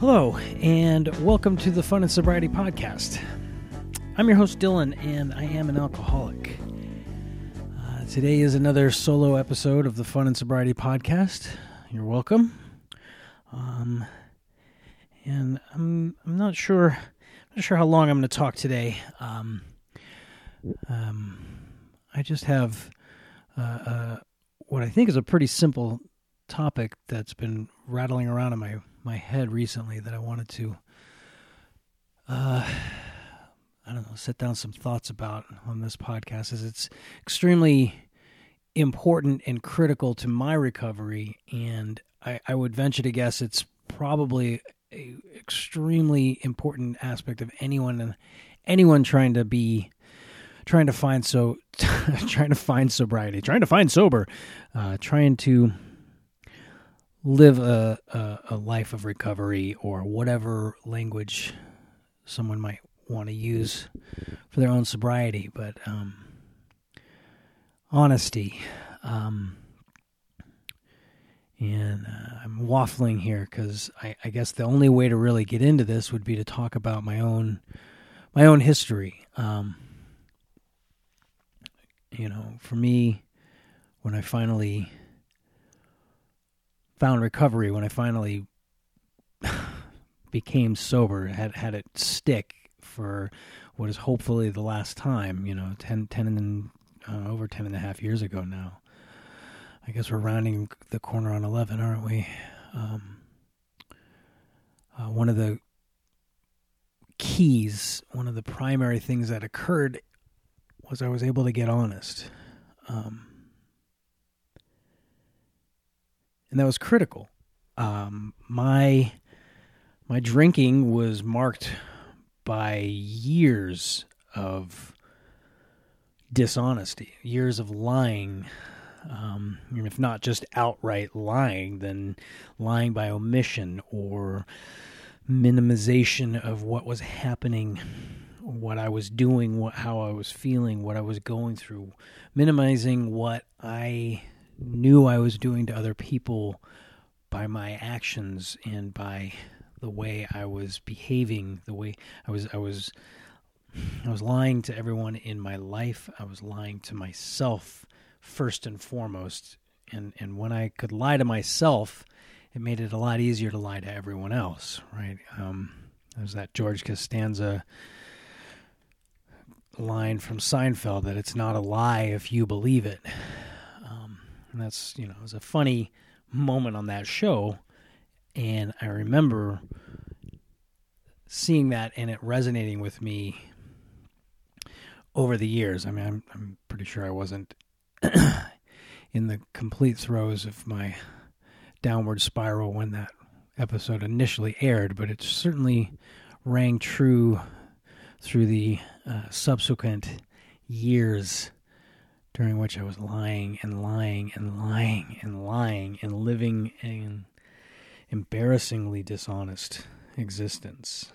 Hello, and welcome to the Fun and Sobriety Podcast. I'm your host, Dylan, and I am an alcoholic. Today is another solo episode of the Fun and Sobriety Podcast. You're welcome. And I'm not sure how long I'm going to talk today. I just have what I think is a pretty simple topic that's been rattling around in my head recently that I wanted to, set down some thoughts about on this podcast, as it's extremely important and critical to my recovery, and I would venture to guess it's probably an extremely important aspect of anyone trying to find sobriety, trying to find sober, trying to live a life of recovery, or whatever language someone might want to use for their own sobriety. But honesty, and I'm waffling here because I guess the only way to really get into this would be to talk about my own history. For me, when I finally found recovery, when I finally became sober, had it stick for what is hopefully the last time, 10 and a half years ago now. I guess we're rounding the corner on 11, aren't we? One of the keys, one of the primary things that occurred was I was able to get honest. And that was critical. My drinking was marked by years of dishonesty, years of lying. If not just outright lying, then lying by omission or minimization of what was happening, what I was doing, how I was feeling, what I was going through, minimizing what I knew I was doing to other people by my actions and by the way I was behaving, the way I was lying to everyone in my life. I was lying to myself first and foremost. And when I could lie to myself, it made it a lot easier to lie to everyone else, right? There's that George Costanza line from Seinfeld that it's not a lie if you believe it. And that's, it was a funny moment on that show. And I remember seeing that and it resonating with me over the years. I mean, I'm pretty sure I wasn't in the complete throes of my downward spiral when that episode initially aired, but it certainly rang true through the subsequent years, during which I was lying and lying and lying and lying and living an embarrassingly dishonest existence.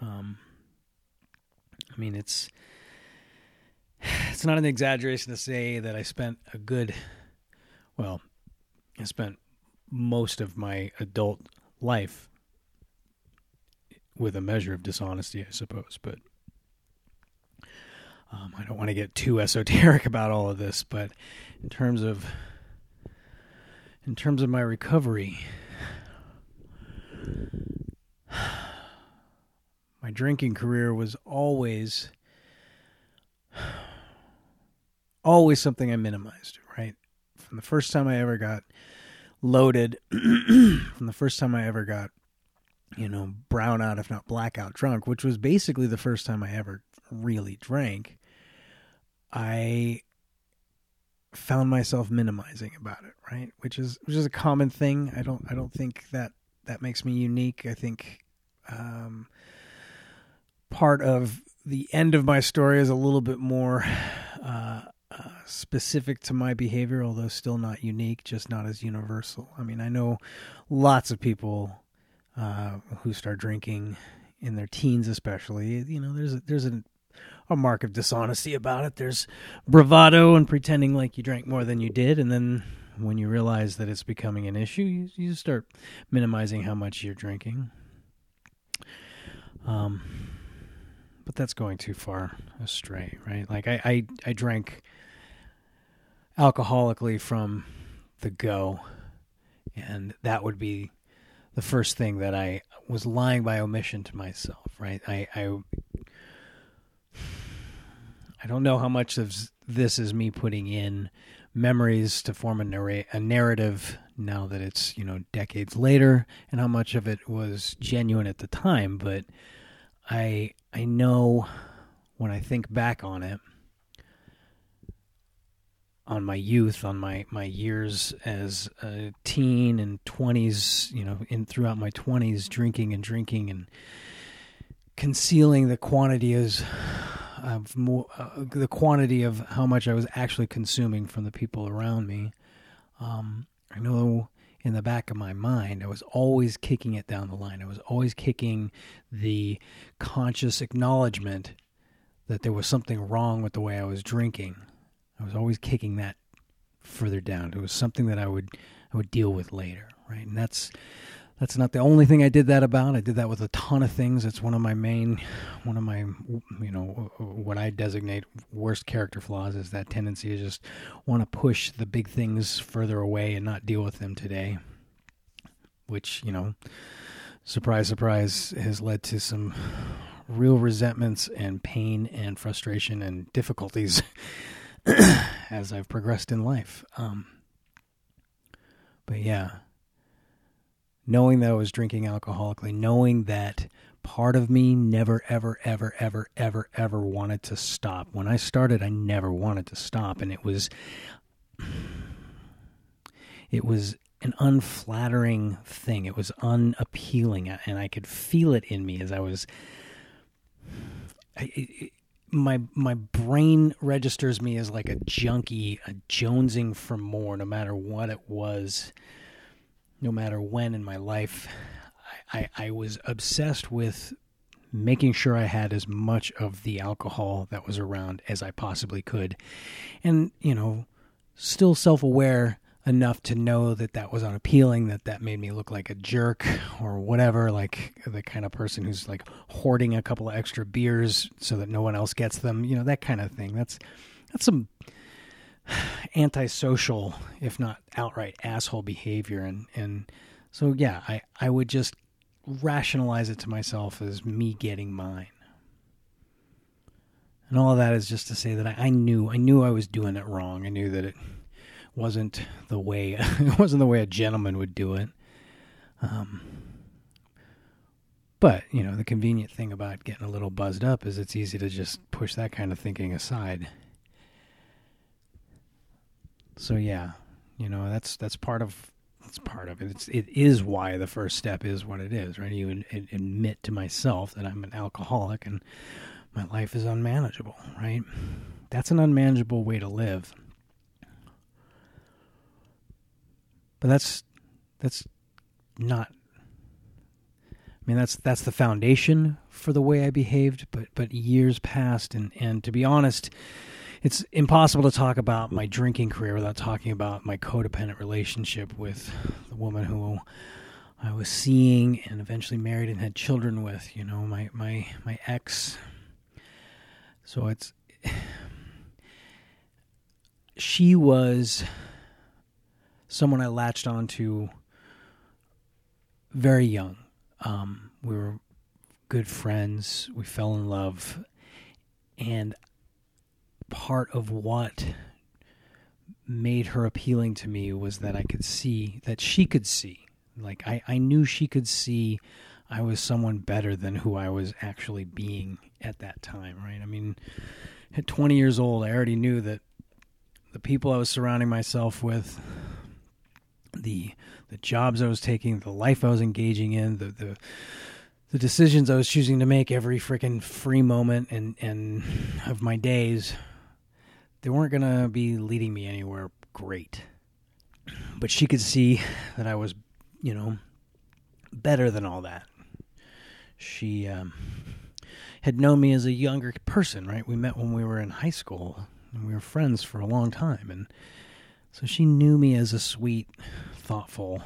It's not an exaggeration to say that I spent I spent most of my adult life with a measure of dishonesty, I suppose, but I don't want to get too esoteric about all of this, but in terms of my recovery, my drinking career was always something I minimized, right? From the first time I ever got loaded, from the first time I ever got, brown out, if not blackout drunk, which was basically the first time I ever really drank, I found myself minimizing about it, right? Which is a common thing. I don't think that makes me unique. I think part of the end of my story is a little bit more specific to my behavior, although still not unique, just not as universal. I mean, I know lots of people who start drinking in their teens, especially. There's a mark of dishonesty about it. There's bravado and pretending like you drank more than you did, and then when you realize that it's becoming an issue, you start minimizing how much you're drinking. But that's going too far astray, right? Like I drank alcoholically from the go, and that would be the first thing that I was lying by omission to myself, right? I don't know how much of this is me putting in memories to form a narrative now that it's, decades later, and how much of it was genuine at the time. But I know when I think back on it, on my youth, on my years as a teen and 20s, throughout my 20s, drinking and concealing the quantity of how much I was actually consuming from the people around me. I know in the back of my mind, I was always kicking it down the line. I was always kicking the conscious acknowledgement that there was something wrong with the way I was drinking. I was always kicking that further down. It was something that I would deal with later, right? And that's not the only thing I did that about. I did that with a ton of things. It's one of my, what I designate worst character flaws is that tendency to just want to push the big things further away and not deal with them today, which, surprise, surprise, has led to some real resentments and pain and frustration and difficulties as I've progressed in life. But yeah. Knowing that I was drinking alcoholically, knowing that part of me never, ever, ever, ever, ever, ever wanted to stop. When I started, I never wanted to stop. And it was an unflattering thing. It was unappealing. And I could feel it in me as I was... My brain registers me as like a junkie, a jonesing for more, no matter what it was. No matter when in my life, I was obsessed with making sure I had as much of the alcohol that was around as I possibly could. And, still self-aware enough to know that that was unappealing, that made me look like a jerk or whatever, like the kind of person who's like hoarding a couple of extra beers so that no one else gets them, that kind of thing. That's some... antisocial, if not outright asshole behavior. And so, yeah, I would just rationalize it to myself as me getting mine. And all of that is just to say that I knew I was doing it wrong. I knew that it wasn't the way, a gentleman would do it. But, the convenient thing about getting a little buzzed up is it's easy to just push that kind of thinking aside. So yeah, that's part of it. It is why the first step is what it is, right? You admit to myself that I'm an alcoholic and my life is unmanageable, right? That's an unmanageable way to live. But that's not. I mean, that's the foundation for the way I behaved. But years passed, and to be honest. It's impossible to talk about my drinking career without talking about my codependent relationship with the woman who I was seeing and eventually married and had children with, my ex. So she was someone I latched onto very young. We were good friends. We fell in love, and part of what made her appealing to me was that I could see, that she could see. Like, I knew she could see I was someone better than who I was actually being at that time, right? I mean, at 20 years old, I already knew that the people I was surrounding myself with, the jobs I was taking, the life I was engaging in, the decisions I was choosing to make every freaking free moment and of my days... they weren't going to be leading me anywhere great. But she could see that I was, better than all that. She had known me as a younger person, right? We met when we were in high school, and we were friends for a long time. And so she knew me as a sweet, thoughtful,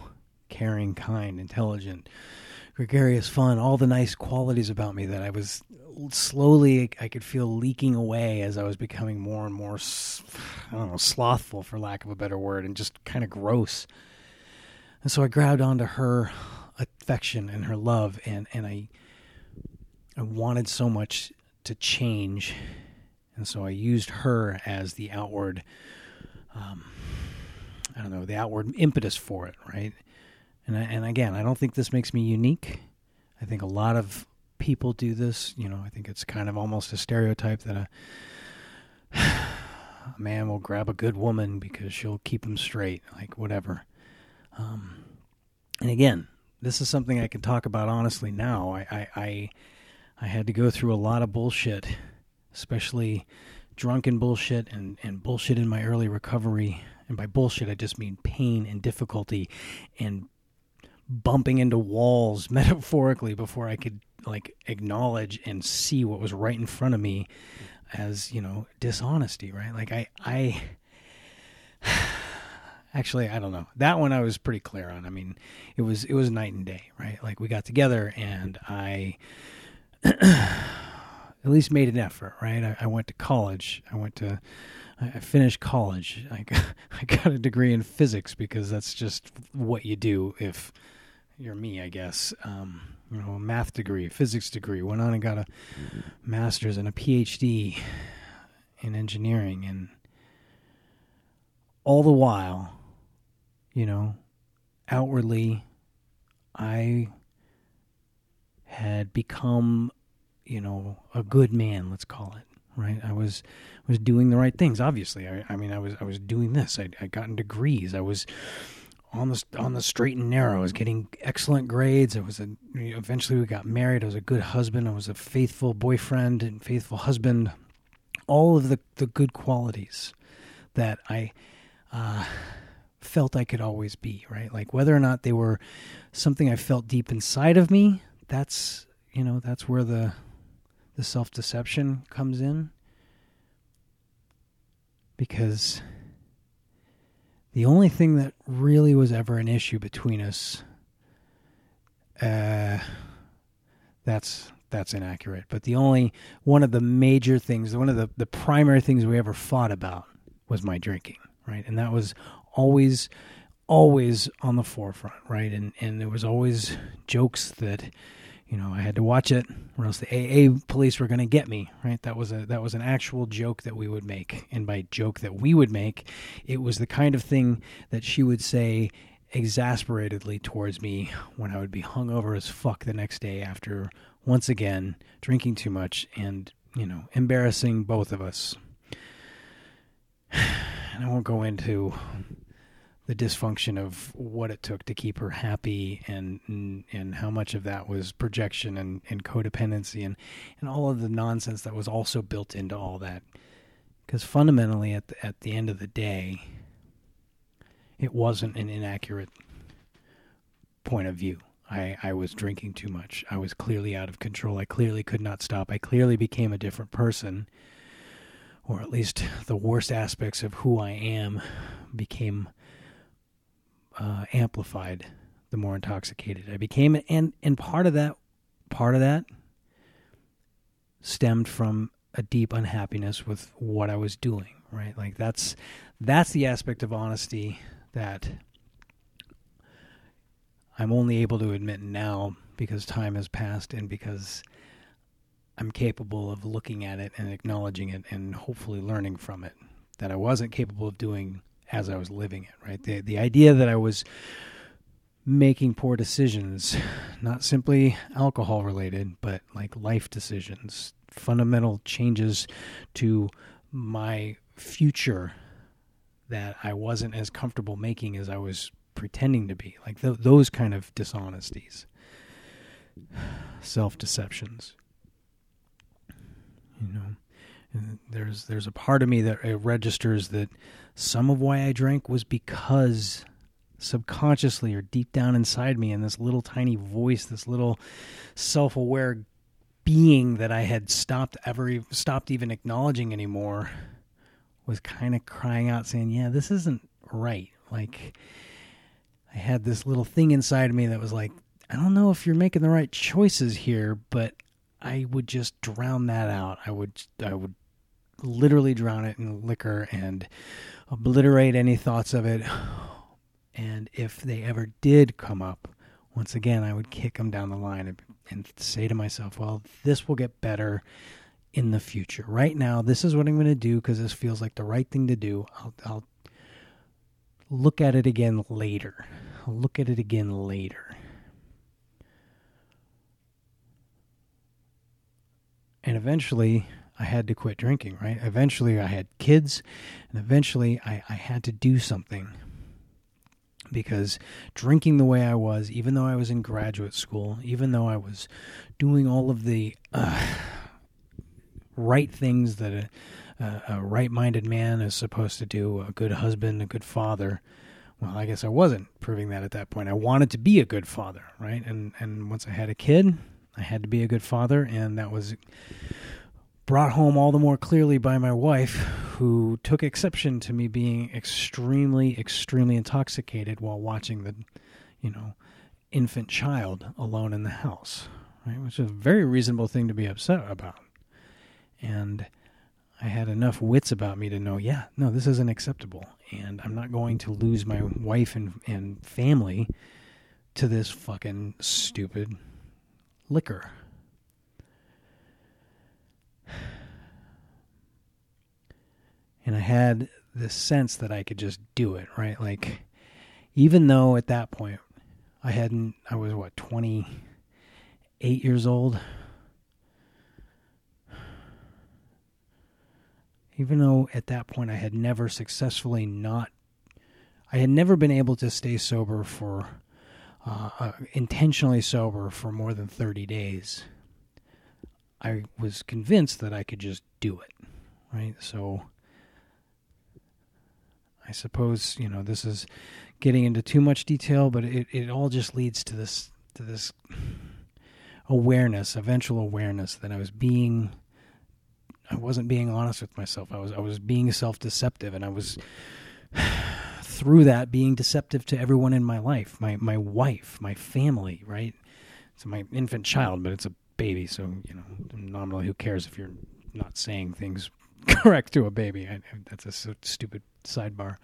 caring, kind, intelligent, gregarious, fun, all the nice qualities about me that I was slowly, I could feel leaking away as I was becoming more and more, I don't know, slothful, for lack of a better word, and just kind of gross. And so I grabbed onto her affection and her love, and I wanted so much to change. And so I used her as the outward, I don't know, the outward impetus for it, right? And again, I don't think this makes me unique. I think a lot of people do this. You know, I think it's kind of almost a stereotype that a man will grab a good woman because she'll keep him straight, like whatever. And again, this is something I can talk about honestly now. I had to go through a lot of bullshit, especially drunken bullshit and bullshit in my early recovery. And by bullshit, I just mean pain and difficulty and bumping into walls metaphorically before I could like acknowledge and see what was right in front of me as, you know, dishonesty, right? Like I actually, I don't know. That one I was pretty clear on. I mean, it was night and day, right? Like we got together and I at least made an effort, right? I went to college. I finished college. I got a degree in physics because that's just what you do if you're me, I guess. You know, a math degree, a physics degree. Went on and got a master's and a PhD in engineering. And all the while, you know, outwardly, I had become, you know, a good man, let's call it. Right, I was doing the right things. Obviously, I mean, I was doing this. I'd gotten degrees. I was on the straight and narrow. I was getting excellent grades. Eventually we got married. I was a good husband. I was a faithful boyfriend and faithful husband. All of the good qualities that I felt I could always be. Right, like whether or not they were something I felt deep inside of me. That's, you know, that's where the self-deception comes in, because the only thing that really was ever an issue between us, that's inaccurate, but the only, one of the major things, one of the primary things we ever fought about was my drinking, right? And that was always on the forefront, right? And there was always jokes that, you know, I had to watch it, or else the AA police were going to get me, right? That was an actual joke that we would make. And by joke that we would make, it was the kind of thing that she would say exasperatedly towards me when I would be hungover as fuck the next day after, once again, drinking too much and, you know, embarrassing both of us. And I won't go into the dysfunction of what it took to keep her happy and how much of that was projection and codependency and all of the nonsense that was also built into all that. Because fundamentally, at the end of the day, it wasn't an inaccurate point of view. I was drinking too much. I was clearly out of control. I clearly could not stop. I clearly became a different person, or at least the worst aspects of who I am became amplified the more intoxicated I became, and part of that stemmed from a deep unhappiness with what I was doing, right? Like that's the aspect of honesty that I'm only able to admit now because time has passed and because I'm capable of looking at it and acknowledging it and hopefully learning from it, that I wasn't capable of doing as I was living it, right? The idea that I was making poor decisions, not simply alcohol related, but like life decisions, fundamental changes to my future that I wasn't as comfortable making as I was pretending to be, like those kind of dishonesties, self-deceptions, you know. And there's a part of me that registers that some of why I drank was because subconsciously or deep down inside me, in this little tiny voice, this little self-aware being that I had stopped even acknowledging anymore, was kind of crying out saying, yeah, this isn't right. Like I had this little thing inside of me that was like, I don't know if you're making the right choices here, but I would just drown that out. I would literally drown it in liquor and obliterate any thoughts of it. And if they ever did come up, once again, I would kick them down the line and say to myself, well, this will get better in the future. Right now, this is what I'm going to do because this feels like the right thing to do. I'll look at it again later. I'll look at it again later. And eventually, I had to quit drinking, right? Eventually, I had kids, and eventually, I had to do something. Because drinking the way I was, even though I was in graduate school, even though I was doing all of the right things that a right-minded man is supposed to do, a good husband, a good father, well, I guess I wasn't proving that at that point. I wanted to be a good father, right? And once I had a kid, I had to be a good father, and that was brought home all the more clearly by my wife, who took exception to me being extremely, extremely intoxicated while watching the, infant child alone in the house, right? Which is a very reasonable thing to be upset about. And I had enough wits about me to know, yeah, no, this isn't acceptable. And I'm not going to lose my wife and family to this fucking stupid liquor. And I had this sense that I could just do it, right? Like, even though at that point I was 28 years old. Even though at that point I had never been able to stay sober intentionally sober for more than 30 days. I was convinced that I could just do it, right? So I suppose, this is getting into too much detail, but it all just leads to this eventual awareness that I wasn't being honest with myself. I was being self-deceptive, and I was through that being deceptive to everyone in my life, my wife, my family, right? It's my infant child, but it's a baby, so, nominally, who cares if you're not saying things correct to a baby? That's a stupid sidebar.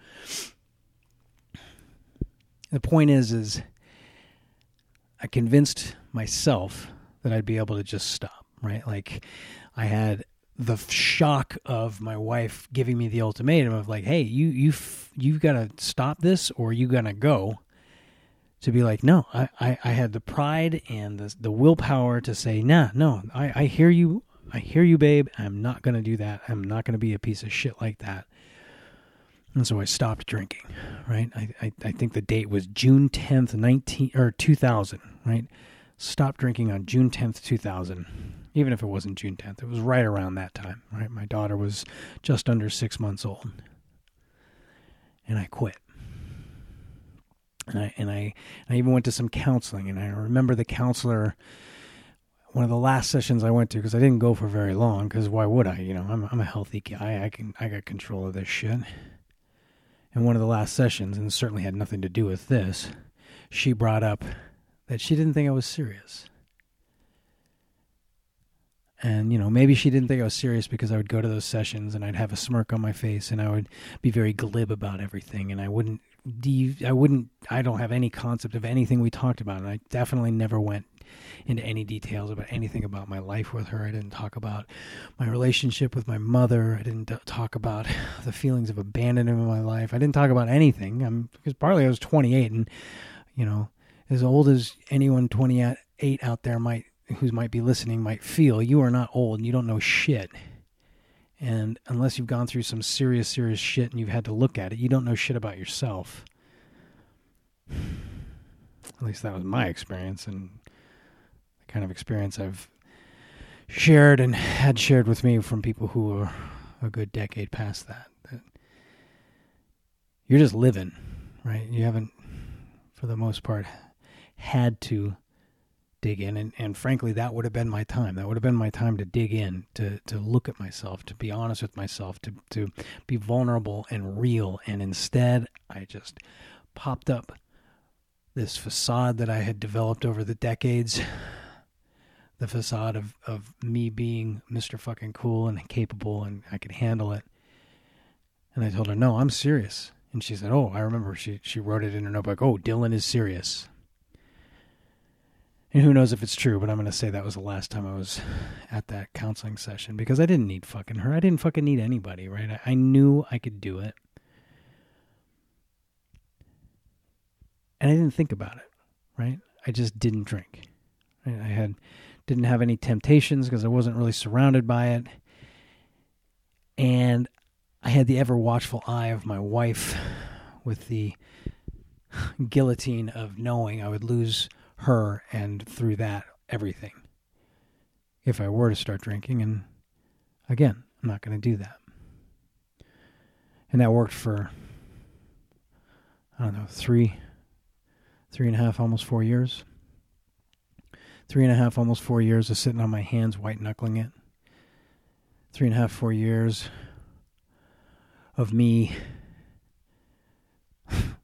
The point is I convinced myself that I'd be able to just stop, right? Like, I had the shock of my wife giving me the ultimatum of like, hey, you've got to stop this or you're going to go. To be like, no, I had the pride and the willpower to say, nah, no, I hear you, babe. I'm not going to do that. I'm not going to be a piece of shit like that. And so I stopped drinking, right? I think the date was June 10th, 2000, right? Stopped drinking on June 10th, 2000. Even if it wasn't June 10th, it was right around that time, right? My daughter was just under 6 months old. And I quit. And I even went to some counseling, and I remember the counselor, one of the last sessions I went to, because I didn't go for very long, because why would I? I'm a healthy guy. I got control of this shit. And one of the last sessions, and certainly had nothing to do with this, she brought up that she didn't think I was serious. And, maybe she didn't think I was serious because I would go to those sessions and I'd have a smirk on my face and I would be very glib about everything, and I don't have any concept of anything we talked about, and I definitely never went into any details about anything about my life with her. I didn't talk about my relationship with my mother. I didn't talk about the feelings of abandonment in my life. I didn't talk about anything. Because partly I was 28, and, as old as anyone 28 out there who might be listening might feel, you are not old and you don't know shit. And unless you've gone through some serious, serious shit and you've had to look at it, you don't know shit about yourself. At least that was my experience, and the kind of experience I've shared and had shared with me from people who are a good decade past that you're just living, right? You haven't, for the most part, had to dig in, and frankly, that would have been my time. That would have been my time to dig in, to look at myself, to be honest with myself, to be vulnerable and real. And instead, I just popped up this facade that I had developed over the decades, the facade of me being Mr. fucking cool and capable and I could handle it. And I told her, no, I'm serious. And she said, oh, I remember she wrote it in her notebook. Oh, Dylan is serious. And who knows if it's true, but I'm going to say that was the last time I was at that counseling session because I didn't need fucking her. I didn't fucking need anybody, right? I knew I could do it. And I didn't think about it, right? I just didn't drink. I didn't have any temptations because I wasn't really surrounded by it. And I had the ever-watchful eye of my wife with the guillotine of knowing I would lose her and through that, everything. If I were to start drinking, and again, I'm not going to do that. And that worked for, I don't know, three and a half, almost 4 years. 3.5, almost 4 years of sitting on my hands, white-knuckling it. 3.5, 4 years of me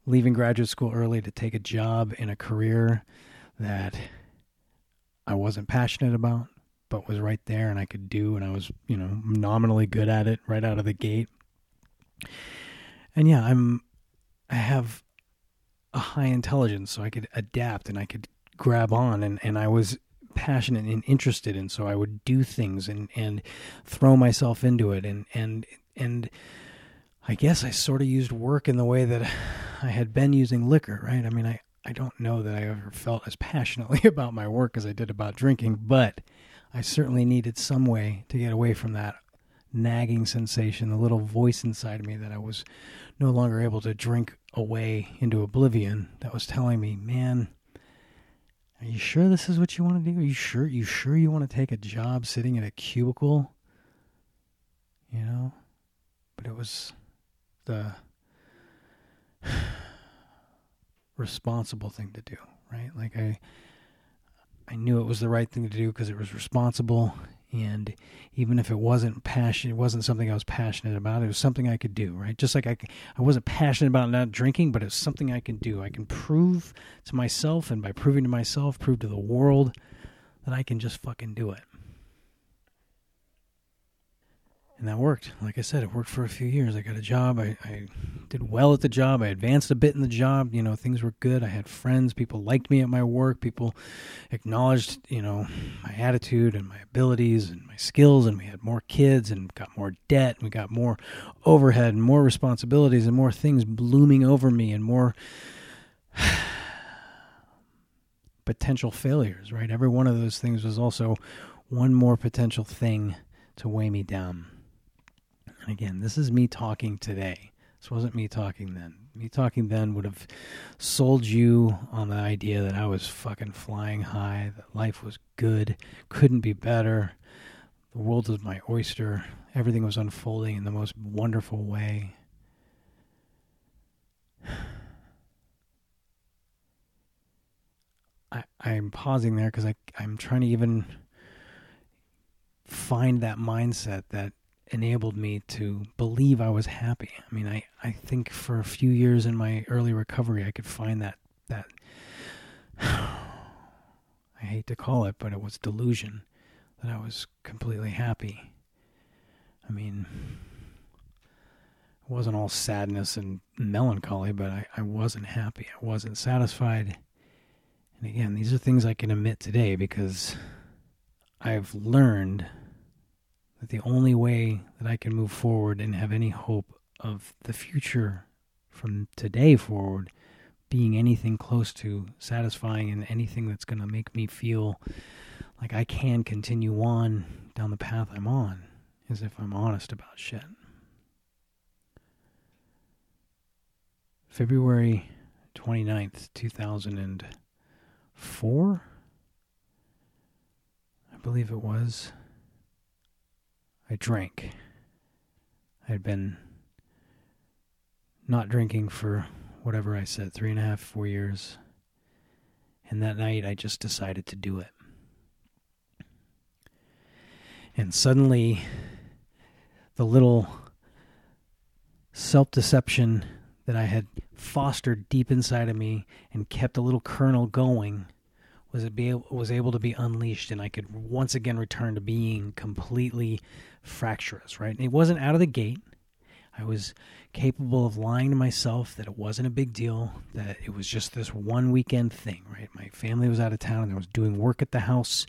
leaving graduate school early to take a job in a career that I wasn't passionate about, but was right there and I could do, and I was, you know, nominally good at it right out of the gate. And yeah, I have a high intelligence, so I could adapt and I could grab on, and I was passionate and interested, and so I would do things and throw myself into it, and I guess I sort of used work in the way that I had been using liquor, right? I mean, I don't know that I ever felt as passionately about my work as I did about drinking, but I certainly needed some way to get away from that nagging sensation, the little voice inside of me that I was no longer able to drink away into oblivion that was telling me, man, are you sure this is what you want to do? Are you sure? You sure you want to take a job sitting in a cubicle? You know? But it was the responsible thing to do, right? Like I knew it was the right thing to do because it was responsible, and even if it wasn't passion, it wasn't something I was passionate about, it was something I could do, right? Just like I wasn't passionate about not drinking, but it's something I can do. I can prove to myself, and by proving to myself, prove to the world that I can just fucking do it. And that worked. Like I said, it worked for a few years. I got a job. I did well at the job. I advanced a bit in the job. You know, things were good. I had friends. People liked me at my work. People acknowledged, you know, my attitude and my abilities and my skills. And we had more kids and got more debt. And we got more overhead and more responsibilities and more things blooming over me and more potential failures, right? Every one of those things was also one more potential thing to weigh me down. And again, this is me talking today. This wasn't me talking then. Me talking then would have sold you on the idea that I was fucking flying high, that life was good, couldn't be better, the world was my oyster, everything was unfolding in the most wonderful way. I'm pausing there because I'm trying to even find that mindset that enabled me to believe I was happy. I mean, I think for a few years in my early recovery, I could find that I hate to call it, but it was delusion that I was completely happy. I mean, it wasn't all sadness and melancholy, but I wasn't happy. I wasn't satisfied. And again, these are things I can admit today because I've learned that the only way that I can move forward and have any hope of the future from today forward being anything close to satisfying and anything that's going to make me feel like I can continue on down the path I'm on is if I'm honest about shit. February 29th, 2004, I believe it was. I drank. I had been not drinking for whatever I said, 3.5, 4 years. And that night I just decided to do it. And suddenly the little self-deception that I had fostered deep inside of me and kept a little kernel going was able to be unleashed, and I could once again return to being completely fractious, right? And it wasn't out of the gate. I was capable of lying to myself that it wasn't a big deal, that it was just this one weekend thing, right? My family was out of town and I was doing work at the house,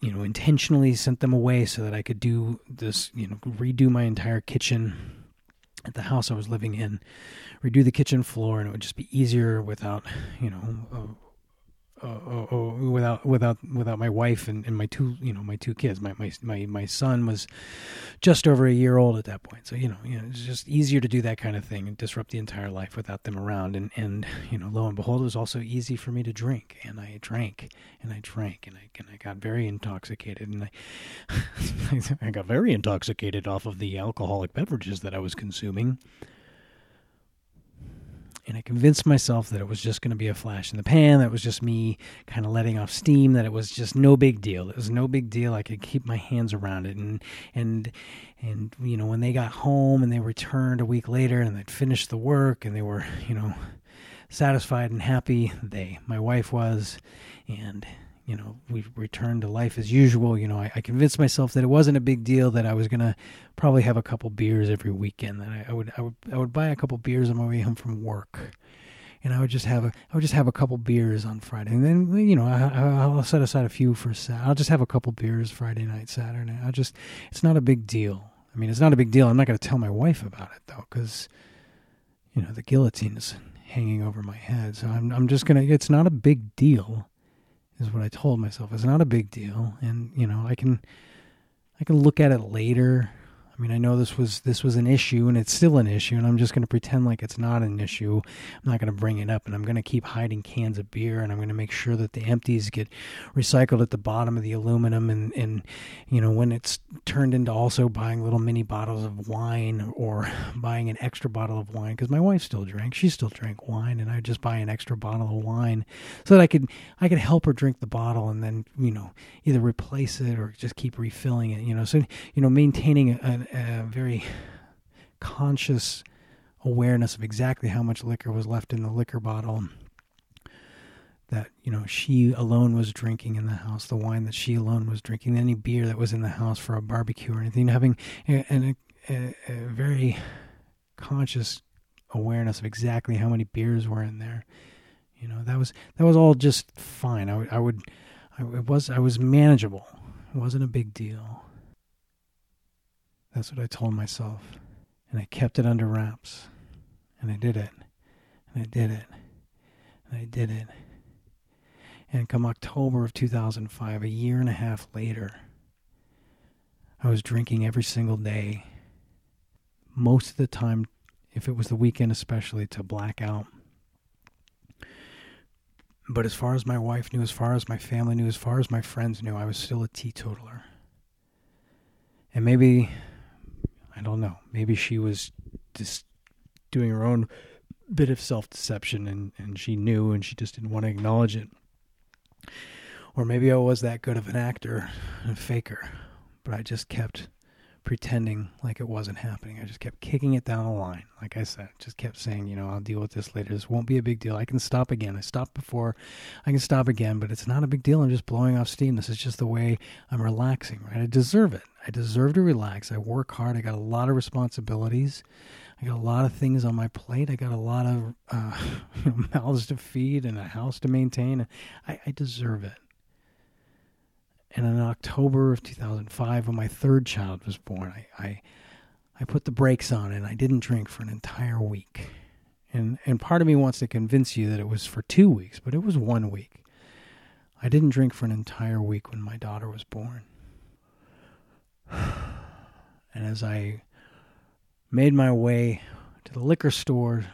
you know, intentionally sent them away so that I could do this, you know, redo my entire kitchen at the house I was living in, redo the kitchen floor, and it would just be easier without, you know, without my wife and my two, you know, my two kids. My son was just over a year old at that point. So, you know, it's just easier to do that kind of thing and disrupt the entire life without them around. And, you know, lo and behold, it was also easy for me to drink. And I drank and I drank and I got very intoxicated. And I got very intoxicated off of the alcoholic beverages that I was consuming. And I convinced myself that it was just going to be a flash in the pan, that it was just me kind of letting off steam, that it was just no big deal. It was no big deal. I could keep my hands around it. And you know, when they got home and they returned a week later and they'd finished the work and they were, you know, satisfied and happy, my wife was, and, you know, we returned to life as usual. You know, I convinced myself that it wasn't a big deal, that I was going to probably have a couple beers every weekend, that I would buy a couple beers on my way home from work, and I would just have a couple beers on Friday, and then, you know, I'll set aside a few for I'll just have a couple beers Friday night, Saturday. It's not a big deal. I mean, it's not a big deal. I'm not going to tell my wife about it though, because, you know, the guillotine is hanging over my head. So I'm just gonna. It's not a big deal, is what I told myself. It's not a big deal, and, you know, I can look at it later. I mean, I know this was an issue, and it's still an issue, and I'm just going to pretend like it's not an issue. I'm not going to bring it up, and I'm going to keep hiding cans of beer, and I'm going to make sure that the empties get recycled at the bottom of the aluminum, and you know, when it's turned into also buying little mini bottles of wine or buying an extra bottle of wine, because my wife still drank. She still drank wine, and I would just buy an extra bottle of wine so that I could help her drink the bottle, and then, you know, either replace it or just keep refilling it, you know. So, you know, maintaining a very conscious awareness of exactly how much liquor was left in the liquor bottle that, you know, she alone was drinking in the house, the wine that she alone was drinking, any beer that was in the house for a barbecue or anything, having a very conscious awareness of exactly how many beers were in there. You know, that was all just fine. I was manageable. It wasn't a big deal. That's what I told myself, and I kept it under wraps, and I did it, and I did it, and I did it. And come October of 2005, a year and a half later, I was drinking every single day, most of the time, if it was the weekend especially, to black out. But as far as my wife knew, as far as my family knew, as far as my friends knew, I was still a teetotaler. And maybe, I don't know, maybe she was just doing her own bit of self-deception, and she knew and she just didn't want to acknowledge it. Or maybe I was that good of an actor and a faker, but I just kept pretending like it wasn't happening. I just kept kicking it down the line. Like I said, just kept saying, you know, I'll deal with this later. This won't be a big deal. I can stop again. I stopped before. I can stop again, but it's not a big deal. I'm just blowing off steam. This is just the way I'm relaxing, right? I deserve it. I deserve to relax. I work hard. I got a lot of responsibilities. I got a lot of things on my plate. I got a lot of mouths to feed and a house to maintain. I deserve it. And in October of 2005, when my third child was born, I put the brakes on and I didn't drink for an entire week. And part of me wants to convince you that it was for 2 weeks, but it was 1 week. I didn't drink for an entire week when my daughter was born. And as I made my way to the liquor store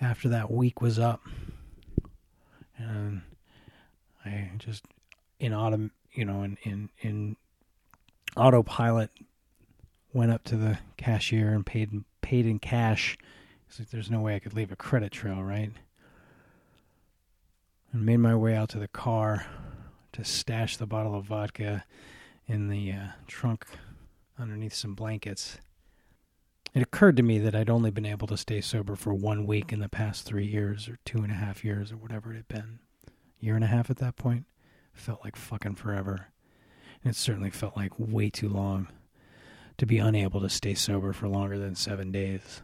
after that week was up, and I just... in autopilot, went up to the cashier and paid in cash. It's like there's no way I could leave a credit trail, right? And made my way out to the car to stash the bottle of vodka in the trunk underneath some blankets. It occurred to me that I'd only been able to stay sober for 1 week in the past 3 years or 2.5 years or whatever it had been. Year and a half at that point. Felt like fucking forever. And it certainly felt like way too long to be unable to stay sober for longer than 7 days.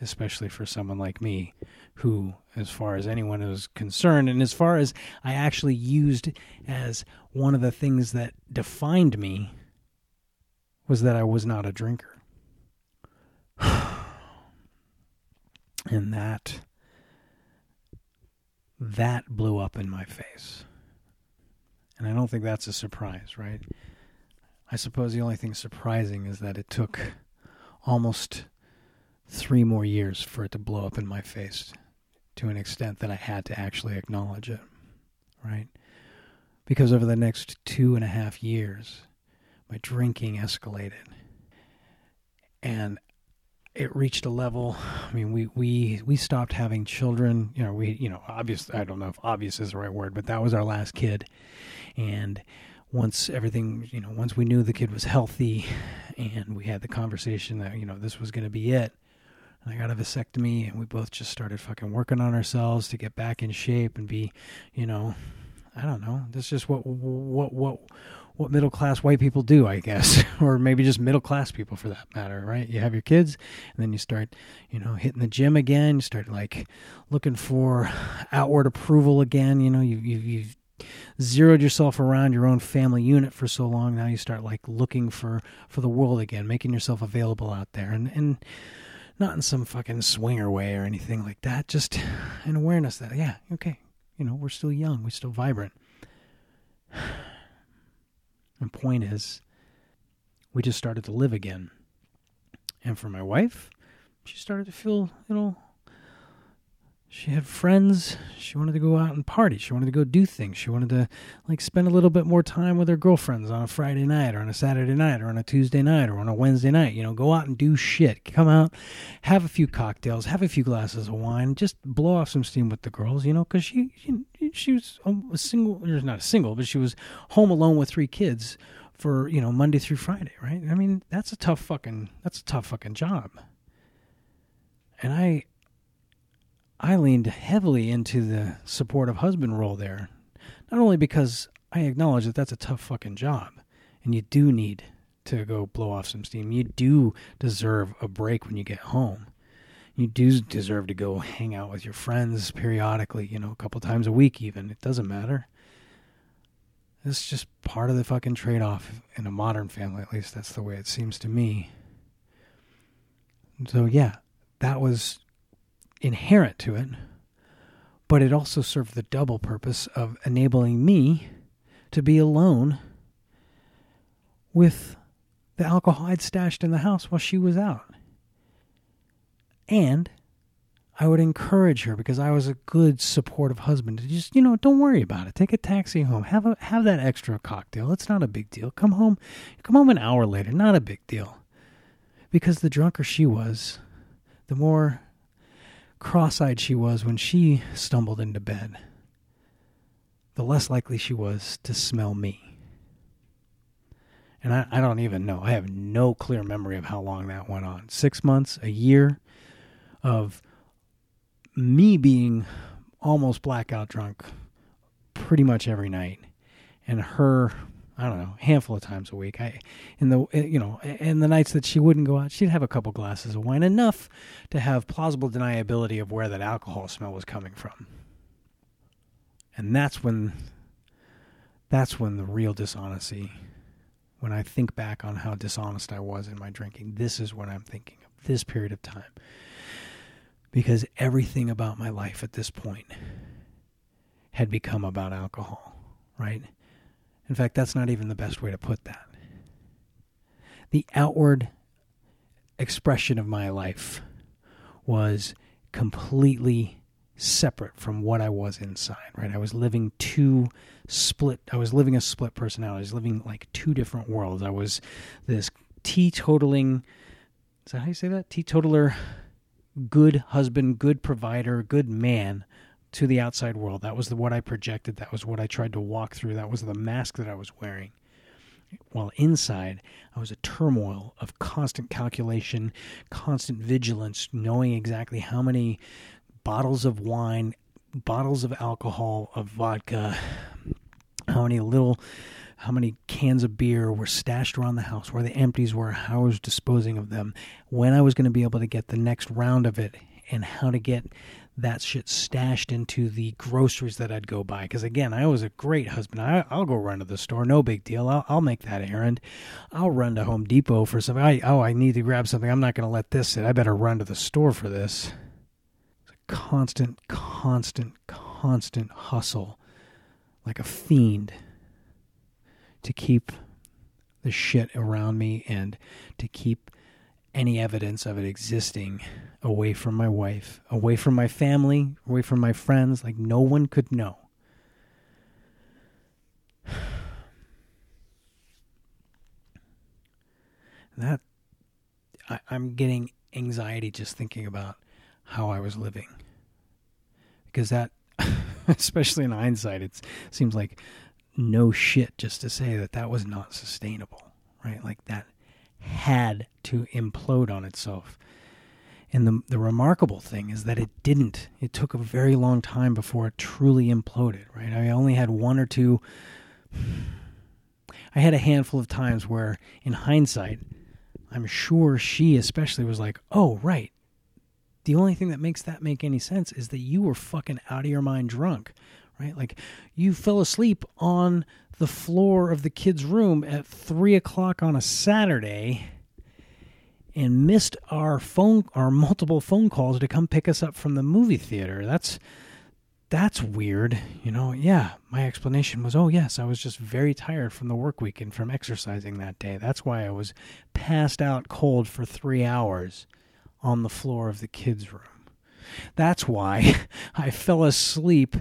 Especially for someone like me, who, as far as anyone is concerned, and as far as I actually used as one of the things that defined me, was that I was not a drinker. And that blew up in my face. And I don't think that's a surprise, right? I suppose the only thing surprising is that it took almost 3 more years for it to blow up in my face to an extent that I had to actually acknowledge it, right? Because over the next 2.5 years, my drinking escalated. And it reached a level, I mean, we stopped having children. Obviously, I don't know if obvious is the right word, but that was our last kid. And once we knew the kid was healthy and we had the conversation that, this was going to be it. I got a vasectomy, and we both just started fucking working on ourselves to get back in shape and be, I don't know. That's just what middle class white people do, I guess, or maybe just middle class people for that matter, right? You have your kids, and then you start, hitting the gym again. You start looking for outward approval again. You've zeroed yourself around your own family unit for so long. Now you start looking for the world again, making yourself available out there, and not in some fucking swinger way or anything like that, just an awareness that, yeah, okay, we're still young, we're still vibrant. And point is, we just started to live again. And for my wife, she started to feel, she had friends, she wanted to go out and party, she wanted to go do things, she wanted to spend a little bit more time with her girlfriends on a Friday night or on a Saturday night or on a Tuesday night or on a Wednesday night, go out and do shit, come out, have a few cocktails, have a few glasses of wine, just blow off some steam with the girls, because she was not single, but she was home alone with 3 kids for, Monday through Friday, right? I mean, that's a tough fucking job. And I leaned heavily into the supportive husband role there, not only because I acknowledge that that's a tough fucking job, and you do need to go blow off some steam. You do deserve a break when you get home. You do deserve to go hang out with your friends periodically, a couple times a week even. It doesn't matter. It's just part of the fucking trade-off in a modern family, at least that's the way it seems to me. So yeah, that was inherent to it, but it also served the double purpose of enabling me to be alone with the alcohol I'd stashed in the house while she was out. And I would encourage her, because I was a good supportive husband, to just, don't worry about it. Take a taxi home. Have that extra cocktail. It's not a big deal. Come home an hour later. Not a big deal. Because the drunker she was, the more cross-eyed she was when she stumbled into bed, the less likely she was to smell me. And I don't even know. I have no clear memory of how long that went on. 6 months, a year of me being almost blackout drunk pretty much every night, and her, I don't know, handful of times a week. In the nights that she wouldn't go out, she'd have a couple glasses of wine, enough to have plausible deniability of where that alcohol smell was coming from. And that's when the real dishonesty, when I think back on how dishonest I was in my drinking, this is what I'm thinking of, this period of time. Because everything about my life at this point had become about alcohol, right? In fact, that's not even the best way to put that. The outward expression of my life was completely separate from what I was inside, right? I was living a split personality. I was living 2 different worlds. I was this teetotaling, is that how you say that? Teetotaler, good husband, good provider, good man, to the outside world. That was what I projected. That was what I tried to walk through. That was the mask that I was wearing. while inside, I was a turmoil of constant calculation, constant vigilance, knowing exactly how many bottles of wine, bottles of alcohol, of vodka, how many cans of beer were stashed around the house, where the empties were, how I was disposing of them, when I was going to be able to get the next round of it, and how to get that shit stashed into the groceries that I'd go buy. Because again, I was a great husband. I'll go run to the store. No big deal. I'll make that errand. I'll run to Home Depot for something. I need to grab something. I'm not going to let this sit. I better run to the store for this. It's a constant hustle, like a fiend, to keep the shit around me and to keep any evidence of it existing away from my wife, away from my family, away from my friends, like no one could know. That, I'm getting anxiety just thinking about how I was living. Because that, especially in hindsight, it seems like no shit just to say that was not sustainable, right? Like that had to implode on itself. And the remarkable thing is that it didn't. It took a very long time before it truly imploded, right? I only had one or two. I had a handful of times where, in hindsight, I'm sure she especially was like, oh, right, the only thing that makes that make any sense is that you were fucking out of your mind drunk, right? Like, you fell asleep on the floor of the kid's room at 3 o'clock on a Saturday and missed our multiple phone calls to come pick us up from the movie theater. That's weird. You know, yeah, my explanation was, oh, yes, I was just very tired from the work week and from exercising that day. That's why I was passed out cold for 3 hours on the floor of the kid's room. That's why I fell asleep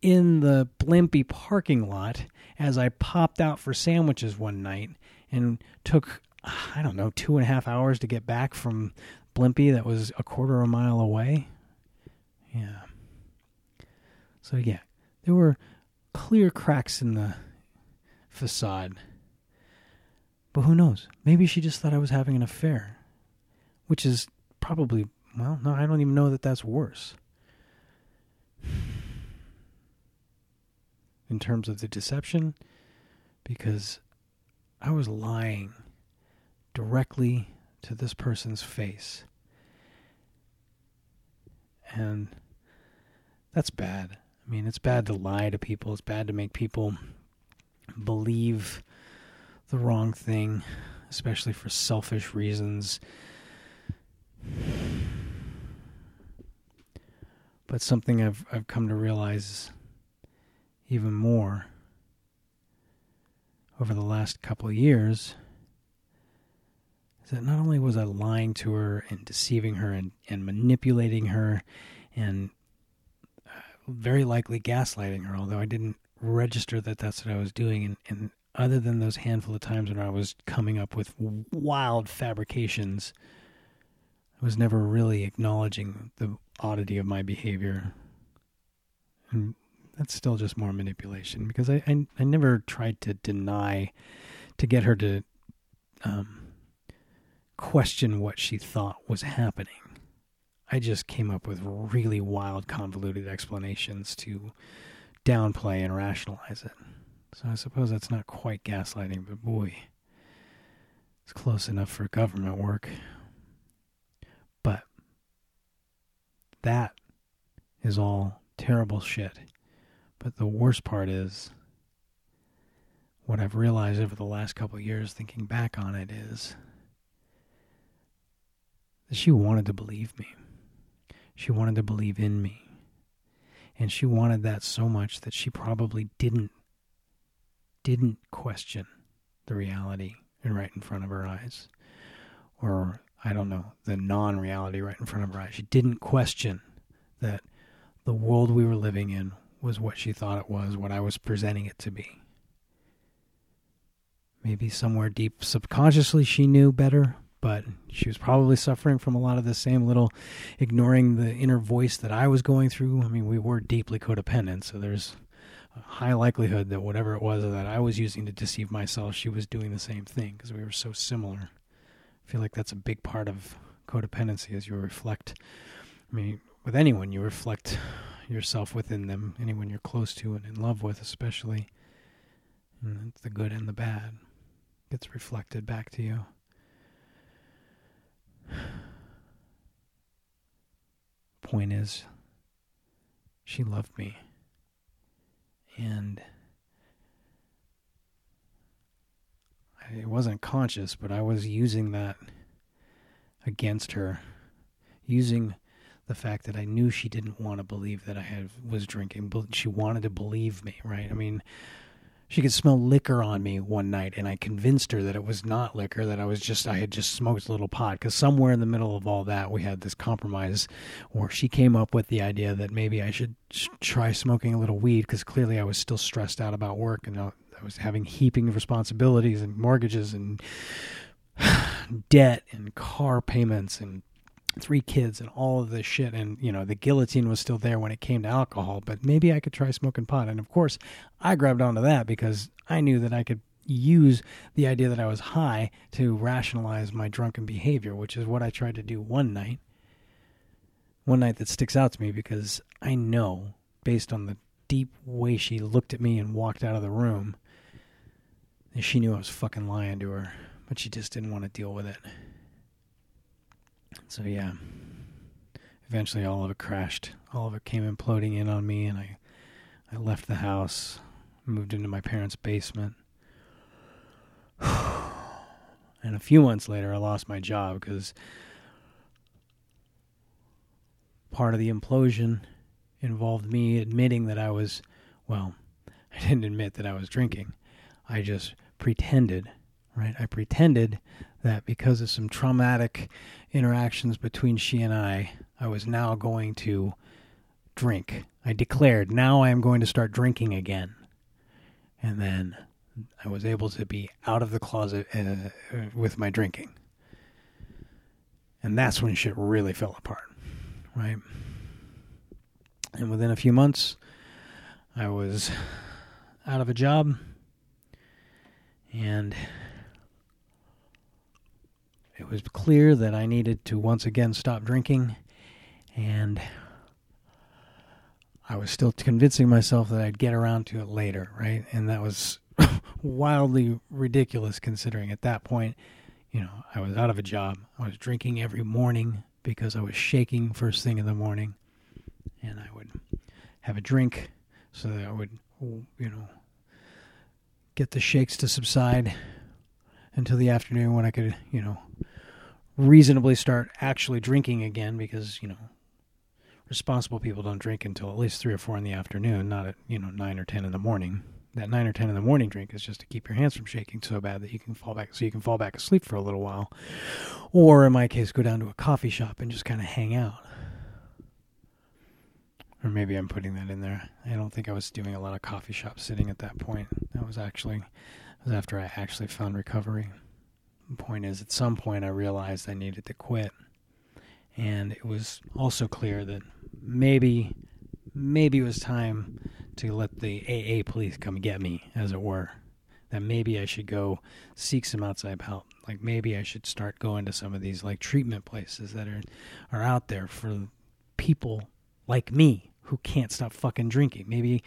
in the Blimpie parking lot as I popped out for sandwiches one night and took, 2.5 hours to get back from Blimpie that was a quarter of a mile away. Yeah. So yeah, there were clear cracks in the facade. But who knows? Maybe she just thought I was having an affair, which is probably, well, no, I don't even know that that's worse. In terms of the deception, because I was lying directly to this person's face. And that's bad. I mean, it's bad to lie to people. It's bad to make people believe the wrong thing, especially for selfish reasons. But something I've come to realize even more over the last couple of years is that not only was I lying to her and deceiving her and manipulating her and very likely gaslighting her, although I didn't register that that's what I was doing, and other than those handful of times when I was coming up with wild fabrications, I was never really acknowledging the oddity of my behavior. And that's still just more manipulation, because I never tried to deny, to get her to question what she thought was happening. I just came up with really wild, convoluted explanations to downplay and rationalize it. So I suppose that's not quite gaslighting, but boy, it's close enough for government work. But that is all terrible shit. But the worst part is, what I've realized over the last couple of years, thinking back on it, is that she wanted to believe me. She wanted to believe in me. And she wanted that so much that she probably didn't question the reality right in front of her eyes. Or, I don't know, the non-reality right in front of her eyes. She didn't question that the world we were living in was what she thought it was, what I was presenting it to be. Maybe somewhere deep subconsciously she knew better, but she was probably suffering from a lot of the same little ignoring the inner voice that I was going through. I mean, we were deeply codependent, so there's a high likelihood that whatever it was that I was using to deceive myself, she was doing the same thing because we were so similar. I feel like that's a big part of codependency is you reflect. I mean, with anyone, you reflect yourself within them, anyone you're close to and in love with especially. And it's the good and the bad gets reflected back to you. Point is, she loved me. And it wasn't conscious, but I was using that against her, using the fact that I knew she didn't want to believe that I was drinking, but she wanted to believe me, right? I mean, she could smell liquor on me one night, and I convinced her that it was not liquor, that I had just smoked a little pot, because somewhere in the middle of all that, we had this compromise where she came up with the idea that maybe I should try smoking a little weed, because clearly I was still stressed out about work, and I was having heaping of responsibilities and mortgages and debt and car payments and 3 kids and all of this shit. And, you know, the guillotine was still there when it came to alcohol, but maybe I could try smoking pot. And of course I grabbed onto that because I knew that I could use the idea that I was high to rationalize my drunken behavior, which is what I tried to do one night that sticks out to me because I know based on the deep way she looked at me and walked out of the room, and she knew I was fucking lying to her, but she just didn't want to deal with it. So yeah, eventually all of it crashed. All of it came imploding in on me, and I left the house, moved into my parents' basement. And a few months later, I lost my job because part of the implosion involved me admitting that I didn't admit that I was drinking. I just pretended, right? I pretended that because of some traumatic interactions between she and I was now going to drink. I declared, now I am going to start drinking again. And then I was able to be out of the closet with my drinking. And that's when shit really fell apart, right? And within a few months, I was out of a job, and it was clear that I needed to once again stop drinking, and I was still convincing myself that I'd get around to it later, right? And that was wildly ridiculous considering at that point, you know, I was out of a job. I was drinking every morning because I was shaking first thing in the morning. And I would have a drink so that I would, you know, get the shakes to subside until the afternoon when I could, you know, reasonably start actually drinking again because, you know, responsible people don't drink until at least 3 or 4 in the afternoon, not at, you know, 9 or 10 in the morning. That 9 or 10 in the morning drink is just to keep your hands from shaking so bad that you can fall back asleep for a little while. Or in my case, go down to a coffee shop and just kind of hang out. Or maybe I'm putting that in there. I don't think I was doing a lot of coffee shop sitting at that point. That was after I actually found recovery. The point is, at some point I realized I needed to quit. And it was also clear that maybe it was time to let the AA police come get me, as it were. That maybe I should go seek some outside help. Like maybe I should start going to some of these like treatment places that are out there for people like me, who can't stop fucking drinking. Maybe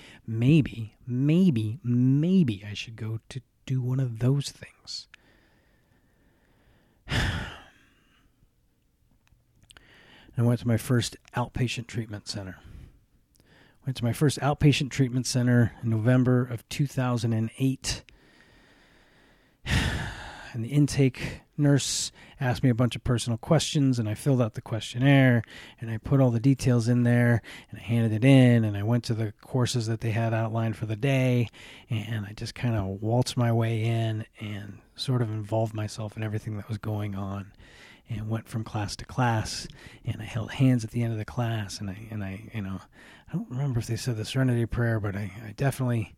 I should go to do one of those things. I went to my first outpatient treatment center. In November of 2008. And the intake nurse asked me a bunch of personal questions, and I filled out the questionnaire, and I put all the details in there, and I handed it in, and I went to the courses that they had outlined for the day, and I just kind of waltzed my way in and sort of involved myself in everything that was going on, and went from class to class, and I held hands at the end of the class, and I you know, I don't remember if they said the Serenity Prayer, but I definitely,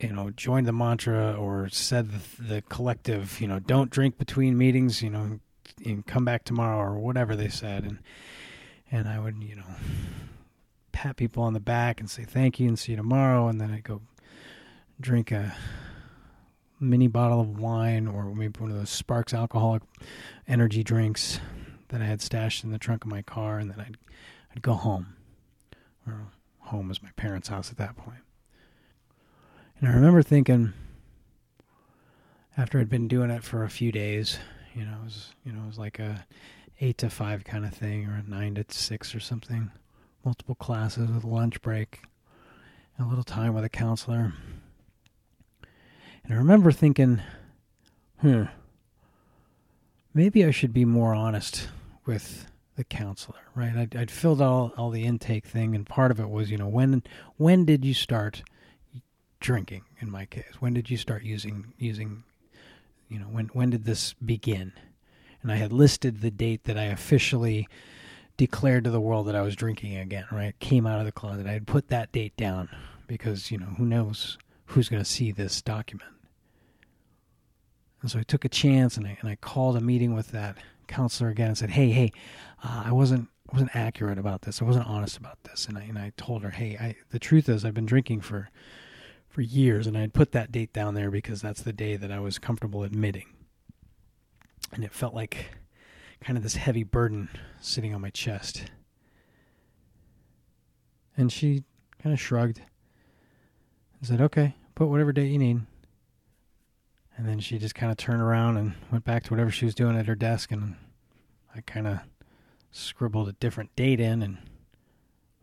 you know, joined the mantra or said the collective, you know, don't drink between meetings, you know, and come back tomorrow or whatever they said. And I would, you know, pat people on the back and say thank you and see you tomorrow, and then I go drink a mini bottle of wine or maybe one of those Sparks alcoholic energy drinks that I had stashed in the trunk of my car, and then I'd go home. Or home was my parents' house at that point. And I remember thinking, after I'd been doing it for a few days, it was like a 8 to 5 kind of thing, or a 9 to 6 or something, multiple classes with lunch break, and a little time with a counselor. And I remember thinking, maybe I should be more honest with the counselor, right? I'd filled all the intake thing, and part of it was, when did you start drinking, in my case? When did you start using, when did this begin? And I had listed the date that I officially declared to the world that I was drinking again, right? Came out of the closet. I had put that date down because, who knows who's going to see this document. And so I took a chance, and I called a meeting with that counselor again and said, hey, I wasn't accurate about this. I wasn't honest about this. And I told her, the truth is I've been drinking for years, and I had put that date down there because that's the day that I was comfortable admitting. And it felt like kind of this heavy burden sitting on my chest. And she kind of shrugged and said, okay, put whatever date you need. And then she just kind of turned around and went back to whatever she was doing at her desk, and I kind of scribbled a different date in and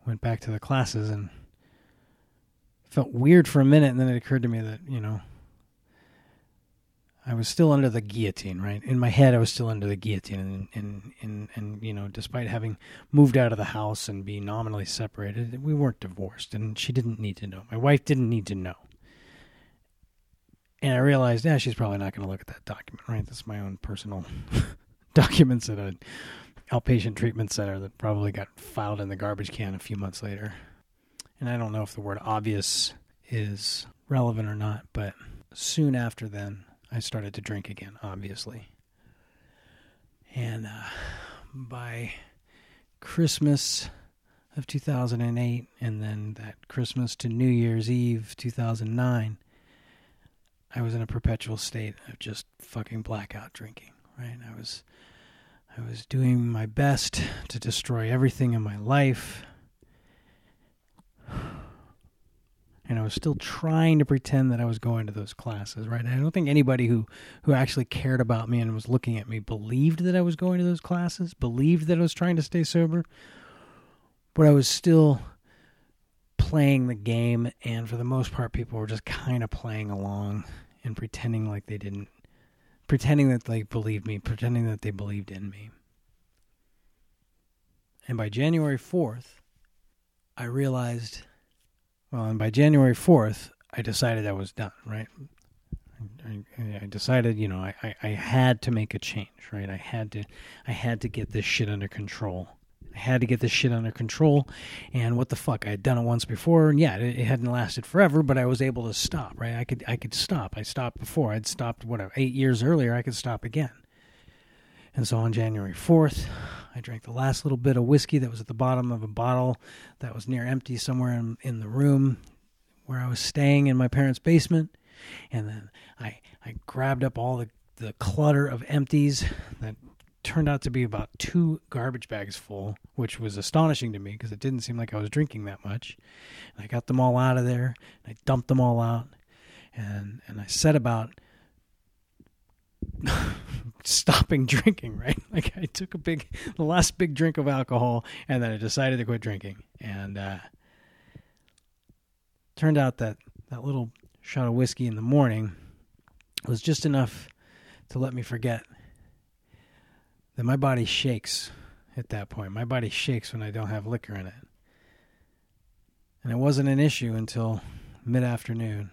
went back to the classes, and felt weird for a minute, and then it occurred to me that, I was still under the guillotine, right? In my head, I was still under the guillotine, and despite having moved out of the house and being nominally separated, we weren't divorced, and she didn't need to know. My wife didn't need to know. And I realized, she's probably not going to look at that document, right? That's my own personal documents at an outpatient treatment center that probably got filed in the garbage can a few months later. And I don't know if the word obvious is relevant or not, but soon after then, I started to drink again, obviously. And by Christmas of 2008, and then that Christmas to New Year's Eve 2009, I was in a perpetual state of just fucking blackout drinking, right? I was doing my best to destroy everything in my life. And I was still trying to pretend that I was going to those classes, right? And I don't think anybody who actually cared about me and was looking at me believed that I was going to those classes, believed that I was trying to stay sober. But I was still playing the game, and for the most part, people were just kind of playing along and pretending like they didn't, pretending that they believed me, pretending that they believed in me. And by January 4th, I realized... Well, and by January 4th, I decided I was done, right? I decided, I had to make a change, right? I had to get this shit under control. I had to get this shit under control, and what the fuck? I had done it once before, and it hadn't lasted forever, but I was able to stop, right? I could stop. I stopped before. I'd stopped, 8 years earlier. I could stop again. And so on January 4th, I drank the last little bit of whiskey that was at the bottom of a bottle that was near empty somewhere in the room where I was staying in my parents' basement. And then I grabbed up all the clutter of empties that turned out to be about 2 garbage bags full, which was astonishing to me because it didn't seem like I was drinking that much. And I got them all out of there, and I dumped them all out, and I set about... stopping drinking, right? Like I took the last big drink of alcohol, and then I decided to quit drinking. And turned out that that little shot of whiskey in the morning was just enough to let me forget that my body shakes at that point. My body shakes when I don't have liquor in it. And it wasn't an issue until mid-afternoon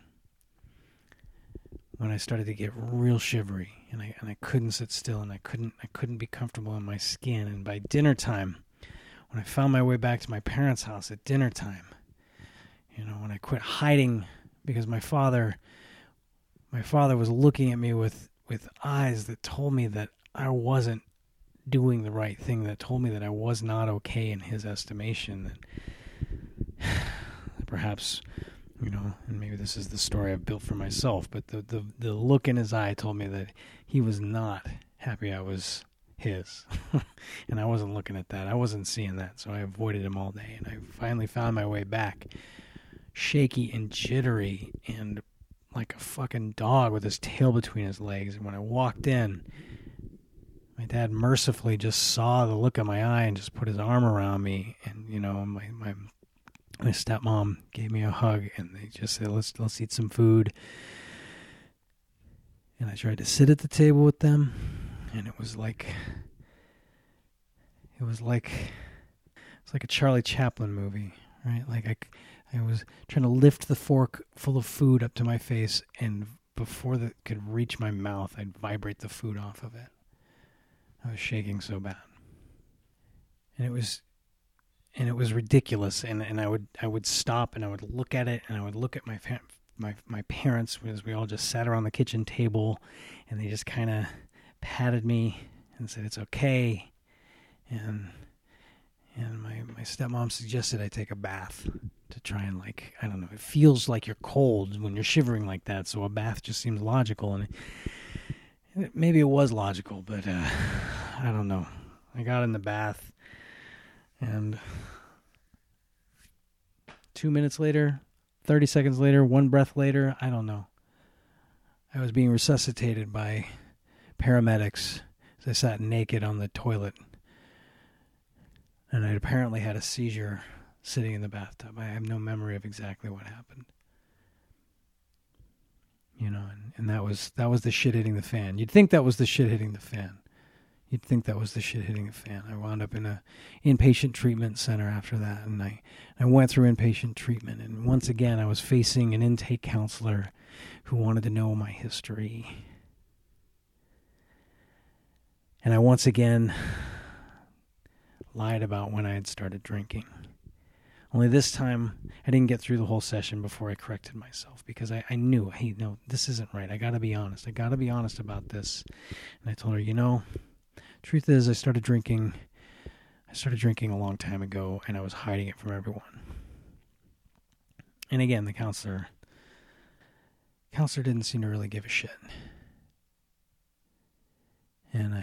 when I started to get real shivery, and I couldn't sit still, and I couldn't be comfortable in my skin. And by dinner time, when I found my way back to my parents' house at dinner time, when I quit hiding because my father was looking at me with eyes that told me that I wasn't doing the right thing, that told me that I was not okay in his estimation, that perhaps, you know, and maybe this is the story I've built for myself, but the look in his eye told me that he was not happy I was his. And I wasn't looking at that. I wasn't seeing that. So I avoided him all day. And I finally found my way back, shaky and jittery and like a fucking dog with his tail between his legs. And when I walked in, my dad mercifully just saw the look in my eye and just put his arm around me. And, you know, my stepmom gave me a hug, and they just said, let's eat some food. And I tried to sit at the table with them, and it was like a Charlie Chaplin movie, right? Like I was trying to lift the fork full of food up to my face, and before that could reach my mouth, I'd vibrate the food off of it. I was shaking so bad. And it was ridiculous, and I would stop, and I would look at it, and I would look at my parents as we all just sat around the kitchen table, and they just kind of patted me and said, it's okay, and my stepmom suggested I take a bath to try and, like, I don't know, it feels like you're cold when you're shivering like that, so a bath just seems logical, and maybe it was logical, but I don't know. I got in the bath, and 2 minutes later, 30 seconds later, one breath later, I don't know, I was being resuscitated by paramedics as I sat naked on the toilet. And I apparently had a seizure sitting in the bathtub. I have no memory of exactly what happened. You know, and that was the shit hitting the fan. You'd think that was the shit hitting the fan. I wound up in a inpatient treatment center after that, and I went through inpatient treatment, and once again I was facing an intake counselor who wanted to know my history. And I once again lied about when I had started drinking. Only this time, I didn't get through the whole session before I corrected myself, because I knew, hey, no, this isn't right. I got to be honest. I got to be honest about this. And I told her, you know, truth is, I started drinking a long time ago, and I was hiding it from everyone. And again, the counselor didn't seem to really give a shit. And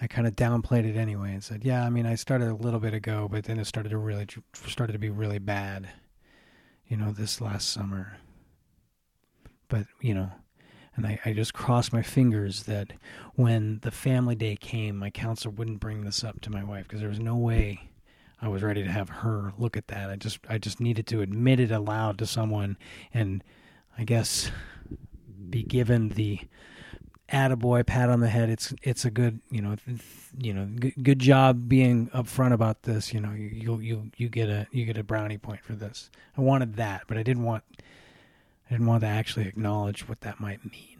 I kind of downplayed it anyway and said, yeah, I mean, I started a little bit ago, but then it started to be really bad, you know, this last summer. But, you know, and I just crossed my fingers that when the family day came, my counselor wouldn't bring this up to my wife, because there was no way I was ready to have her look at that. I just needed to admit it aloud to someone, and I guess be given the attaboy, pat on the head. It's a good, good job being upfront about this. You know, you get a brownie point for this. I wanted that, but I didn't want to actually acknowledge what that might mean.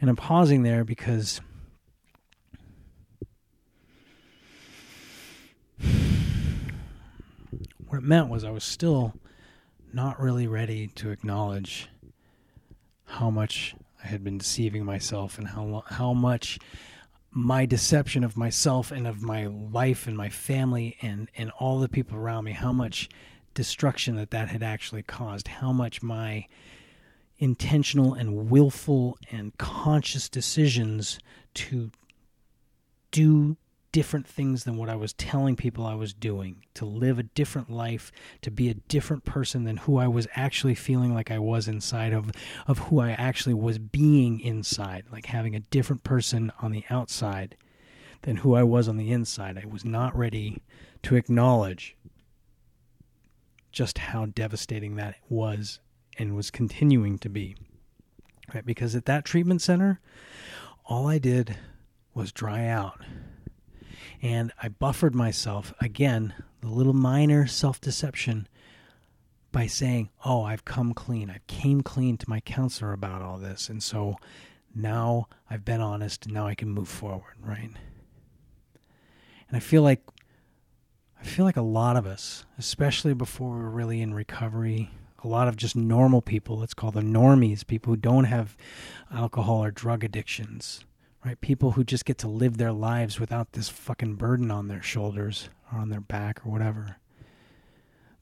And I'm pausing there because what it meant was I was still not really ready to acknowledge how much I had been deceiving myself, and how much my deception of myself and of my life and my family and all the people around me, how much destruction that had actually caused, how much my intentional and willful and conscious decisions to do different things than what I was telling people I was doing, to live a different life, to be a different person than who I was actually feeling like I was inside of who I actually was being inside, like having a different person on the outside than who I was on the inside. I was not ready to acknowledge just how devastating that was and was continuing to be. Right? Because at that treatment center, all I did was dry out. And I buffered myself, again, the little minor self-deception by saying, oh, I've come clean. I came clean to my counselor about all this. And so now I've been honest, and now I can move forward, right? And I feel like a lot of us, especially before we're really in recovery, a lot of just normal people, let's call them normies, people who don't have alcohol or drug addictions, right? People who just get to live their lives without this fucking burden on their shoulders or on their back or whatever.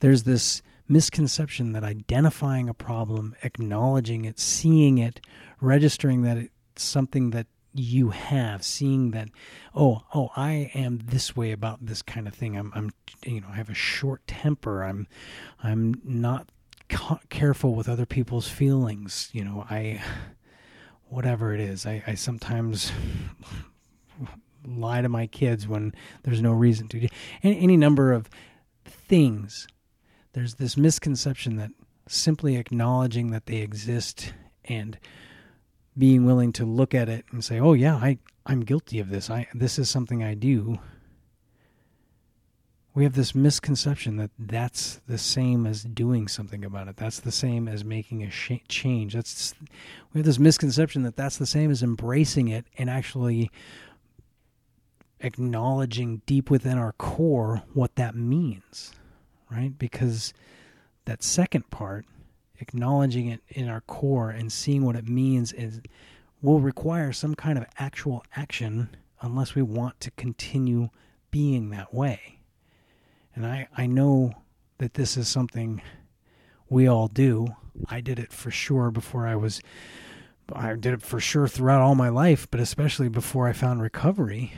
There's this misconception that identifying a problem, acknowledging it, seeing it, registering that it's something that you have, seeing that, oh, I am this way about this kind of thing. I'm, I have a short temper. I'm not careful with other people's feelings. Whatever it is, I sometimes lie to my kids when there's no reason to. Any number of things. There's this misconception that simply acknowledging that they exist and being willing to look at it and say, oh yeah, I'm guilty of this. This is something I do. We have this misconception that that's the same as doing something about it. That's the same as making a change. We have this misconception that that's the same as embracing it and actually acknowledging deep within our core what that means, right? Because that second part, acknowledging it in our core and seeing what it means, will require some kind of actual action unless we want to continue being that way. And I know that this is something we all do. I did it for sure I did it for sure throughout all my life, but especially before I found recovery.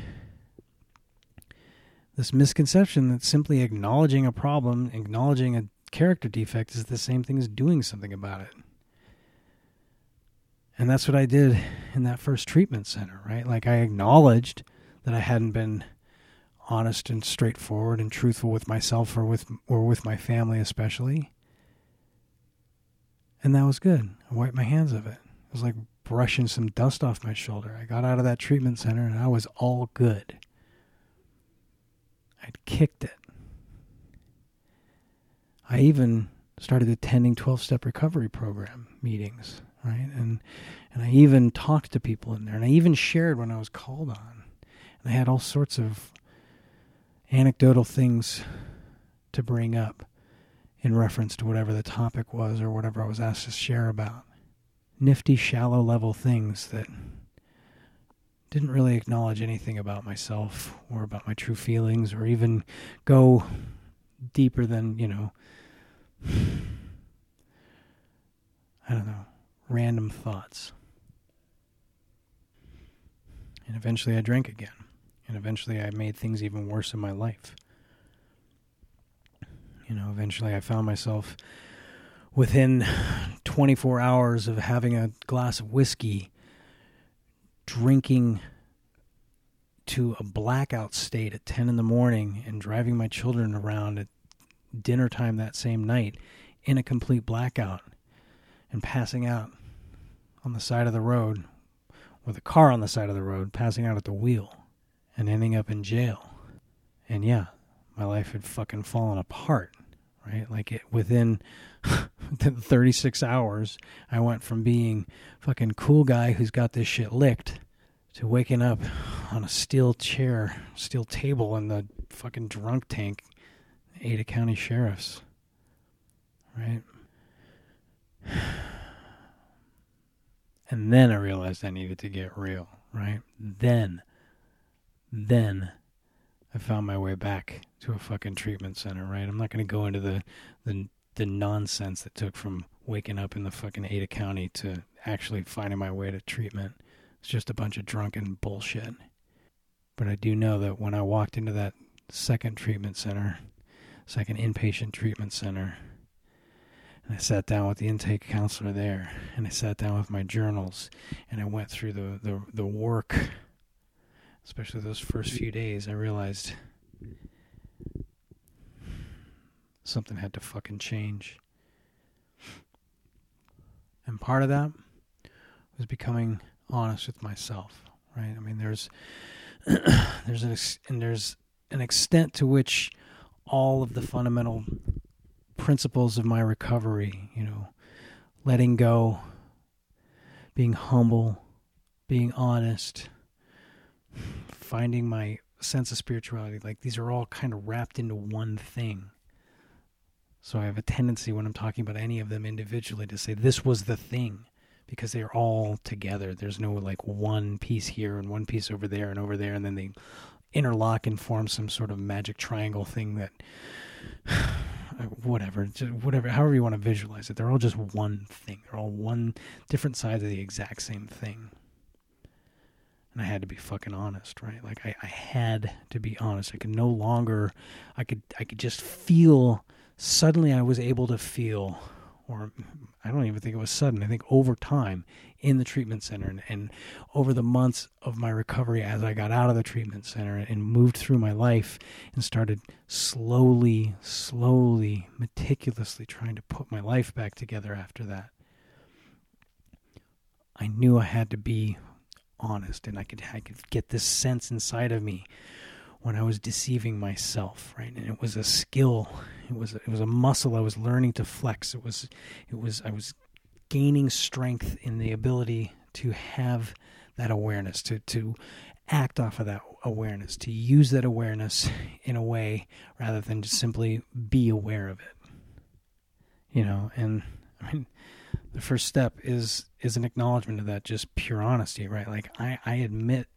This misconception that simply acknowledging a problem, acknowledging a character defect is the same thing as doing something about it. And that's what I did in that first treatment center, right? Like, I acknowledged that I hadn't been honest and straightforward and truthful with myself or with my family especially. And that was good. I wiped my hands of it. It was like brushing some dust off my shoulder. I got out of that treatment center and I was all good. I'd kicked it. I even started attending 12-step recovery program meetings, right? And I even talked to people in there, and I even shared when I was called on. And I had all sorts of anecdotal things to bring up in reference to whatever the topic was or whatever I was asked to share about. Nifty, shallow-level things that didn't really acknowledge anything about myself or about my true feelings or even go deeper than, I don't know, random thoughts. And eventually I drank again. And eventually I made things even worse in my life. Eventually I found myself within 24 hours of having a glass of whiskey drinking to a blackout state at 10 in the morning and driving my children around at dinner time that same night in a complete blackout and passing out on the side of the road with a car on the side of the road, passing out at the wheel and ending up in jail. And yeah, my life had fucking fallen apart, right? Like, within 36 hours, I went from being fucking cool guy who's got this shit licked to waking up on a steel table in the fucking drunk tank, Ada County Sheriff's, right? And then I realized I needed to get real, right? Then I found my way back to a fucking treatment center, right? I'm not going to go into the nonsense that took from waking up in the fucking Ada County to actually finding my way to treatment. It's just a bunch of drunken bullshit. But I do know that when I walked into that second treatment center, second inpatient treatment center, and I sat down with the intake counselor there, and I sat down with my journals, and I went through the work, especially those first few days, I realized something had to fucking change. And part of that was becoming honest with myself, right? I mean, there's an extent to which all of the fundamental principles of my recovery, letting go, being humble, being honest, finding my sense of spirituality, like, these are all kind of wrapped into one thing. So I have a tendency when I'm talking about any of them individually to say this was the thing, because they're all together. There's no like one piece here and one piece over there, and then they interlock and form some sort of magic triangle thing that whatever, however you want to visualize it. They're all just one thing. They're all one different sides of the exact same thing. And I had to be fucking honest, right? Like I had to be honest. I could no longer, I could just feel, suddenly I was able to feel, or I don't even think it was sudden. I think over time in the treatment center and over the months of my recovery as I got out of the treatment center and moved through my life and started slowly, meticulously trying to put my life back together after that, I knew I had to be honest, and I could get this sense inside of me when I was deceiving myself, right? And it was a skill. It was a muscle I was learning to flex. I was gaining strength in the ability to have that awareness, to act off of that awareness, to use that awareness in a way rather than just simply be aware of it. You know, and I mean, the first step is an acknowledgement of that, just pure honesty, right? Like I admit,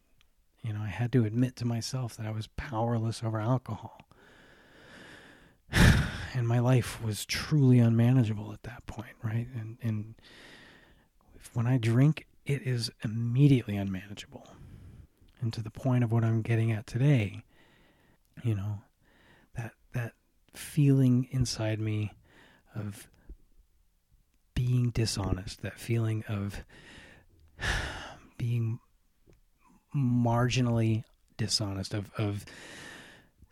you know, I had to admit to myself that I was powerless over alcohol. And my life was truly unmanageable at that point, right? And when I drink, it is immediately unmanageable. And to the point of what I'm getting at today, you know, that feeling inside me of being dishonest, that feeling of being marginally dishonest, of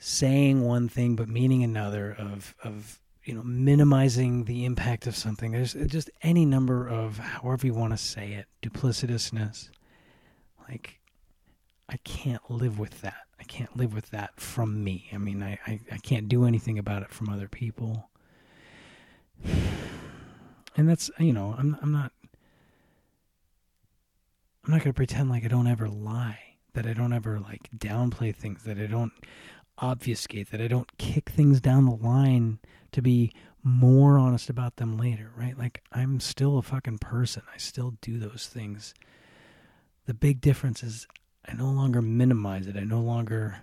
saying one thing but meaning another, of you know, minimizing the impact of something. There's just any number of, however you want to say it, duplicitousness. Like, I can't live with that. I can't live with that from me. I mean, I can't do anything about it from other people. And that's, you know, I'm not going to pretend like I don't ever lie, that I don't ever like downplay things, that I don't obfuscate, that I don't kick things down the line to be more honest about them later, right? Like, I'm still a fucking person. I still do those things. The big difference is I no longer minimize it. I no longer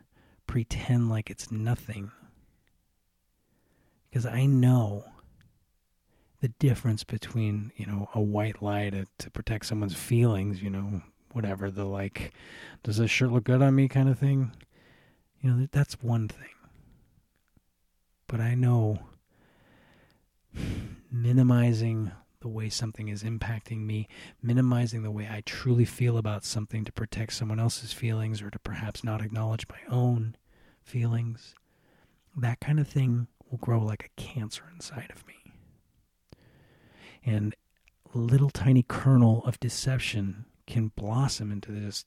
pretend like it's nothing. Because I know the difference between, you know, a white lie to protect someone's feelings, you know, whatever, the like, does this shirt look good on me kind of thing? You know, that's one thing. But I know minimizing the way something is impacting me, minimizing the way I truly feel about something to protect someone else's feelings or to perhaps not acknowledge my own feelings, that kind of thing will grow like a cancer inside of me. And little tiny kernel of deception can blossom into this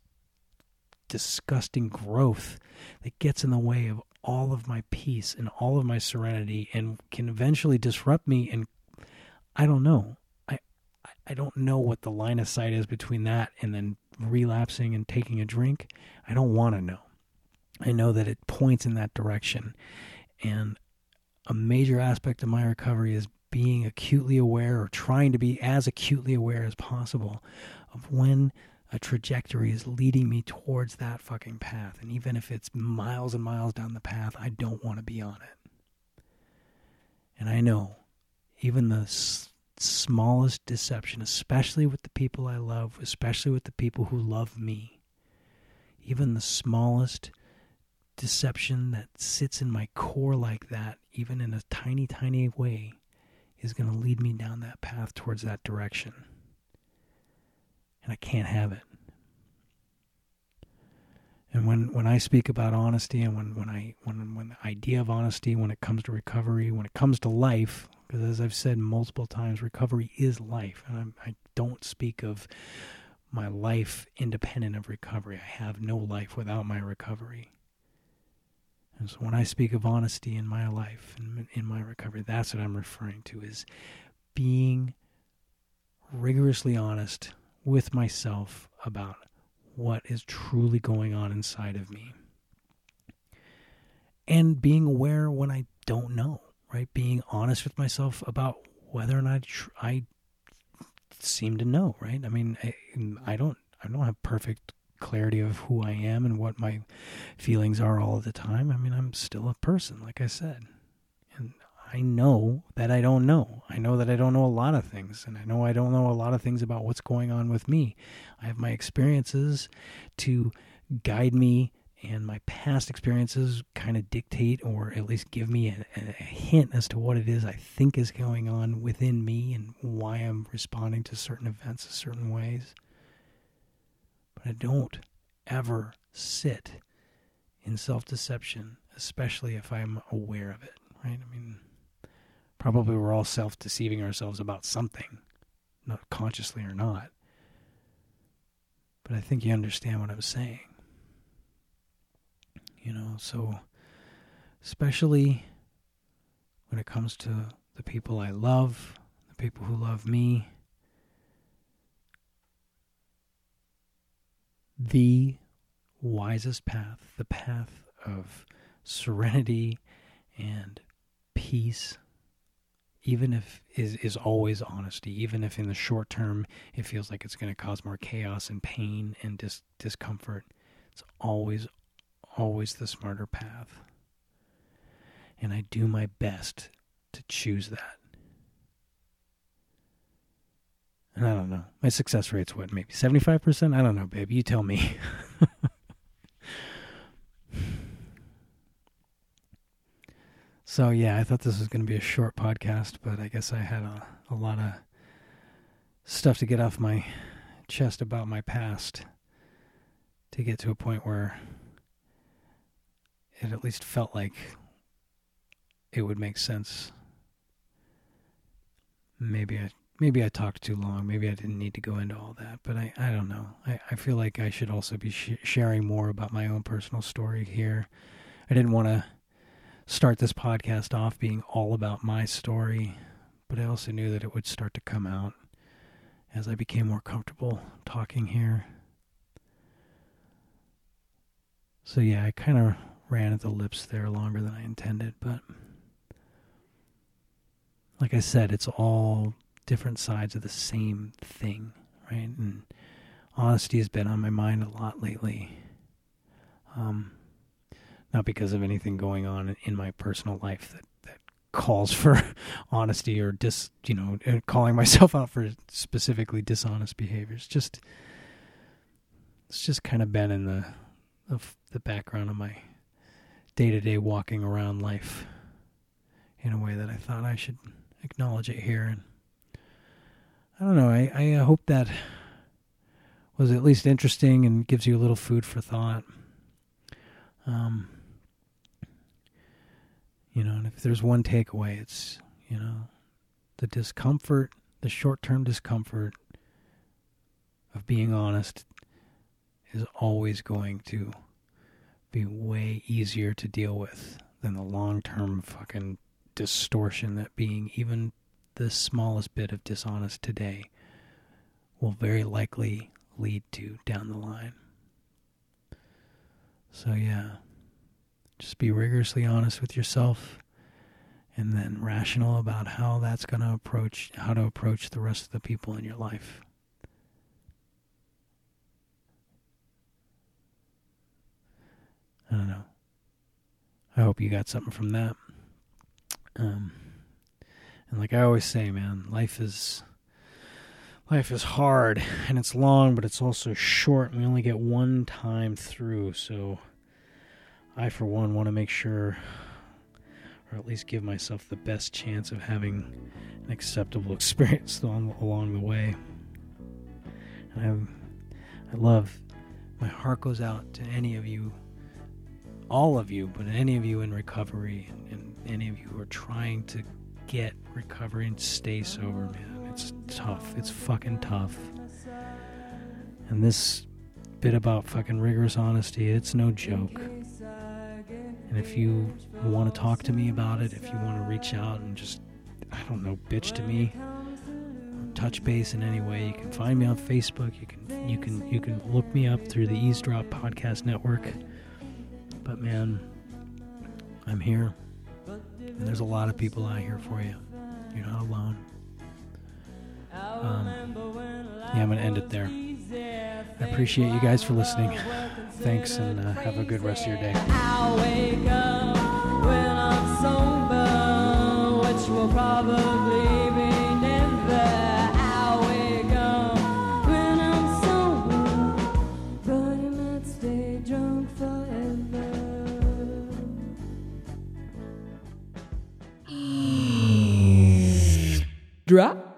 disgusting growth that gets in the way of all of my peace and all of my serenity and can eventually disrupt me. And I don't know. I don't know what the line of sight is between that and then relapsing and taking a drink. I don't want to know. I know that it points in that direction. And a major aspect of my recovery is being acutely aware, or trying to be as acutely aware as possible, of when a trajectory is leading me towards that fucking path. And even if it's miles and miles down the path, I don't want to be on it. And I know even the smallest deception, especially with the people I love, especially with the people who love me, even the smallest deception that sits in my core like that, even in a tiny, tiny way, is going to lead me down that path towards that direction. And I can't have it. And when I speak about honesty, and when the idea of honesty, when it comes to recovery, when it comes to life, because as I've said multiple times, recovery is life. And I don't speak of my life independent of recovery. I have no life without my recovery. And so when I speak of honesty in my life and in my recovery, that's what I'm referring to, is being rigorously honest with myself about what is truly going on inside of me. And being aware when I don't know, right? Being honest with myself about whether or not I seem to know, right? I mean, I don't have perfect clarity of who I am and what my feelings are all the time. I mean, I'm still a person, like I said. And I know that I don't know. I know that I don't know a lot of things. And I know I don't know a lot of things about what's going on with me. I have my experiences to guide me, and my past experiences kind of dictate, or at least give me a hint as to what it is I think is going on within me and why I'm responding to certain events in certain ways. But I don't ever sit in self-deception, especially if I'm aware of it, right? I mean, probably we're all self-deceiving ourselves about something, not consciously or not. But I think you understand what I'm saying. You know, so especially when it comes to the people I love, the people who love me, the wisest path, the path of serenity and peace, even if is always honesty, even if in the short term it feels like it's going to cause more chaos and pain and discomfort, it's always the smarter path. And I do my best to choose that. And I don't know. My success rate's what, maybe 75%? I don't know, babe. You tell me. So, yeah, I thought this was going to be a short podcast, but I guess I had a lot of stuff to get off my chest about my past to get to a point where it at least felt like it would make sense. Maybe I talked too long. Maybe I didn't need to go into all that. But I don't know. I feel like I should also be sharing more about my own personal story here. I didn't want to start this podcast off being all about my story, but I also knew that it would start to come out as I became more comfortable talking here. So yeah, I kind of ran at the lips there longer than I intended, but like I said, it's all different sides of the same thing, right? And honesty has been on my mind a lot lately. Not because of anything going on in my personal life that calls for honesty or calling myself out for specifically dishonest behaviors. It's just kind of been in the background of my day-to-day walking around life in a way that I thought I should acknowledge it here. And I don't know, I hope that was at least interesting and gives you a little food for thought. And if there's one takeaway, it's, the discomfort, the short-term discomfort of being honest is always going to be way easier to deal with than the long-term fucking distortion that being even the smallest bit of dishonest today will very likely lead to down the line. So yeah, just be rigorously honest with yourself and then rational about how that's going to approach the rest of the people in your life. I don't know. I hope you got something from that. And like I always say, man, life is hard and it's long, but it's also short. We only get one time through. So I, for one, want to make sure, or at least give myself the best chance of having an acceptable experience along the way. And my heart goes out to any of you, all of you, but any of you in recovery and any of you who are trying to get recovery and stay sober, man. It's tough. It's fucking tough. And this bit about fucking rigorous honesty, it's no joke. And if you want to talk to me about it, if you want to reach out and just, I don't know, bitch to me, touch base in any way, you can find me on Facebook. You can look me up through the Eavesdrop Podcast Network. But man, I'm here, and there's a lot of people out here for you. You're not alone. I'm going to end it there. I appreciate you guys for listening. Thanks, and have a good rest of your day. I'll wake up when I'm sober, which will probably be never. I'll wake up when I'm sober, but I might stay drunk forever. Drop.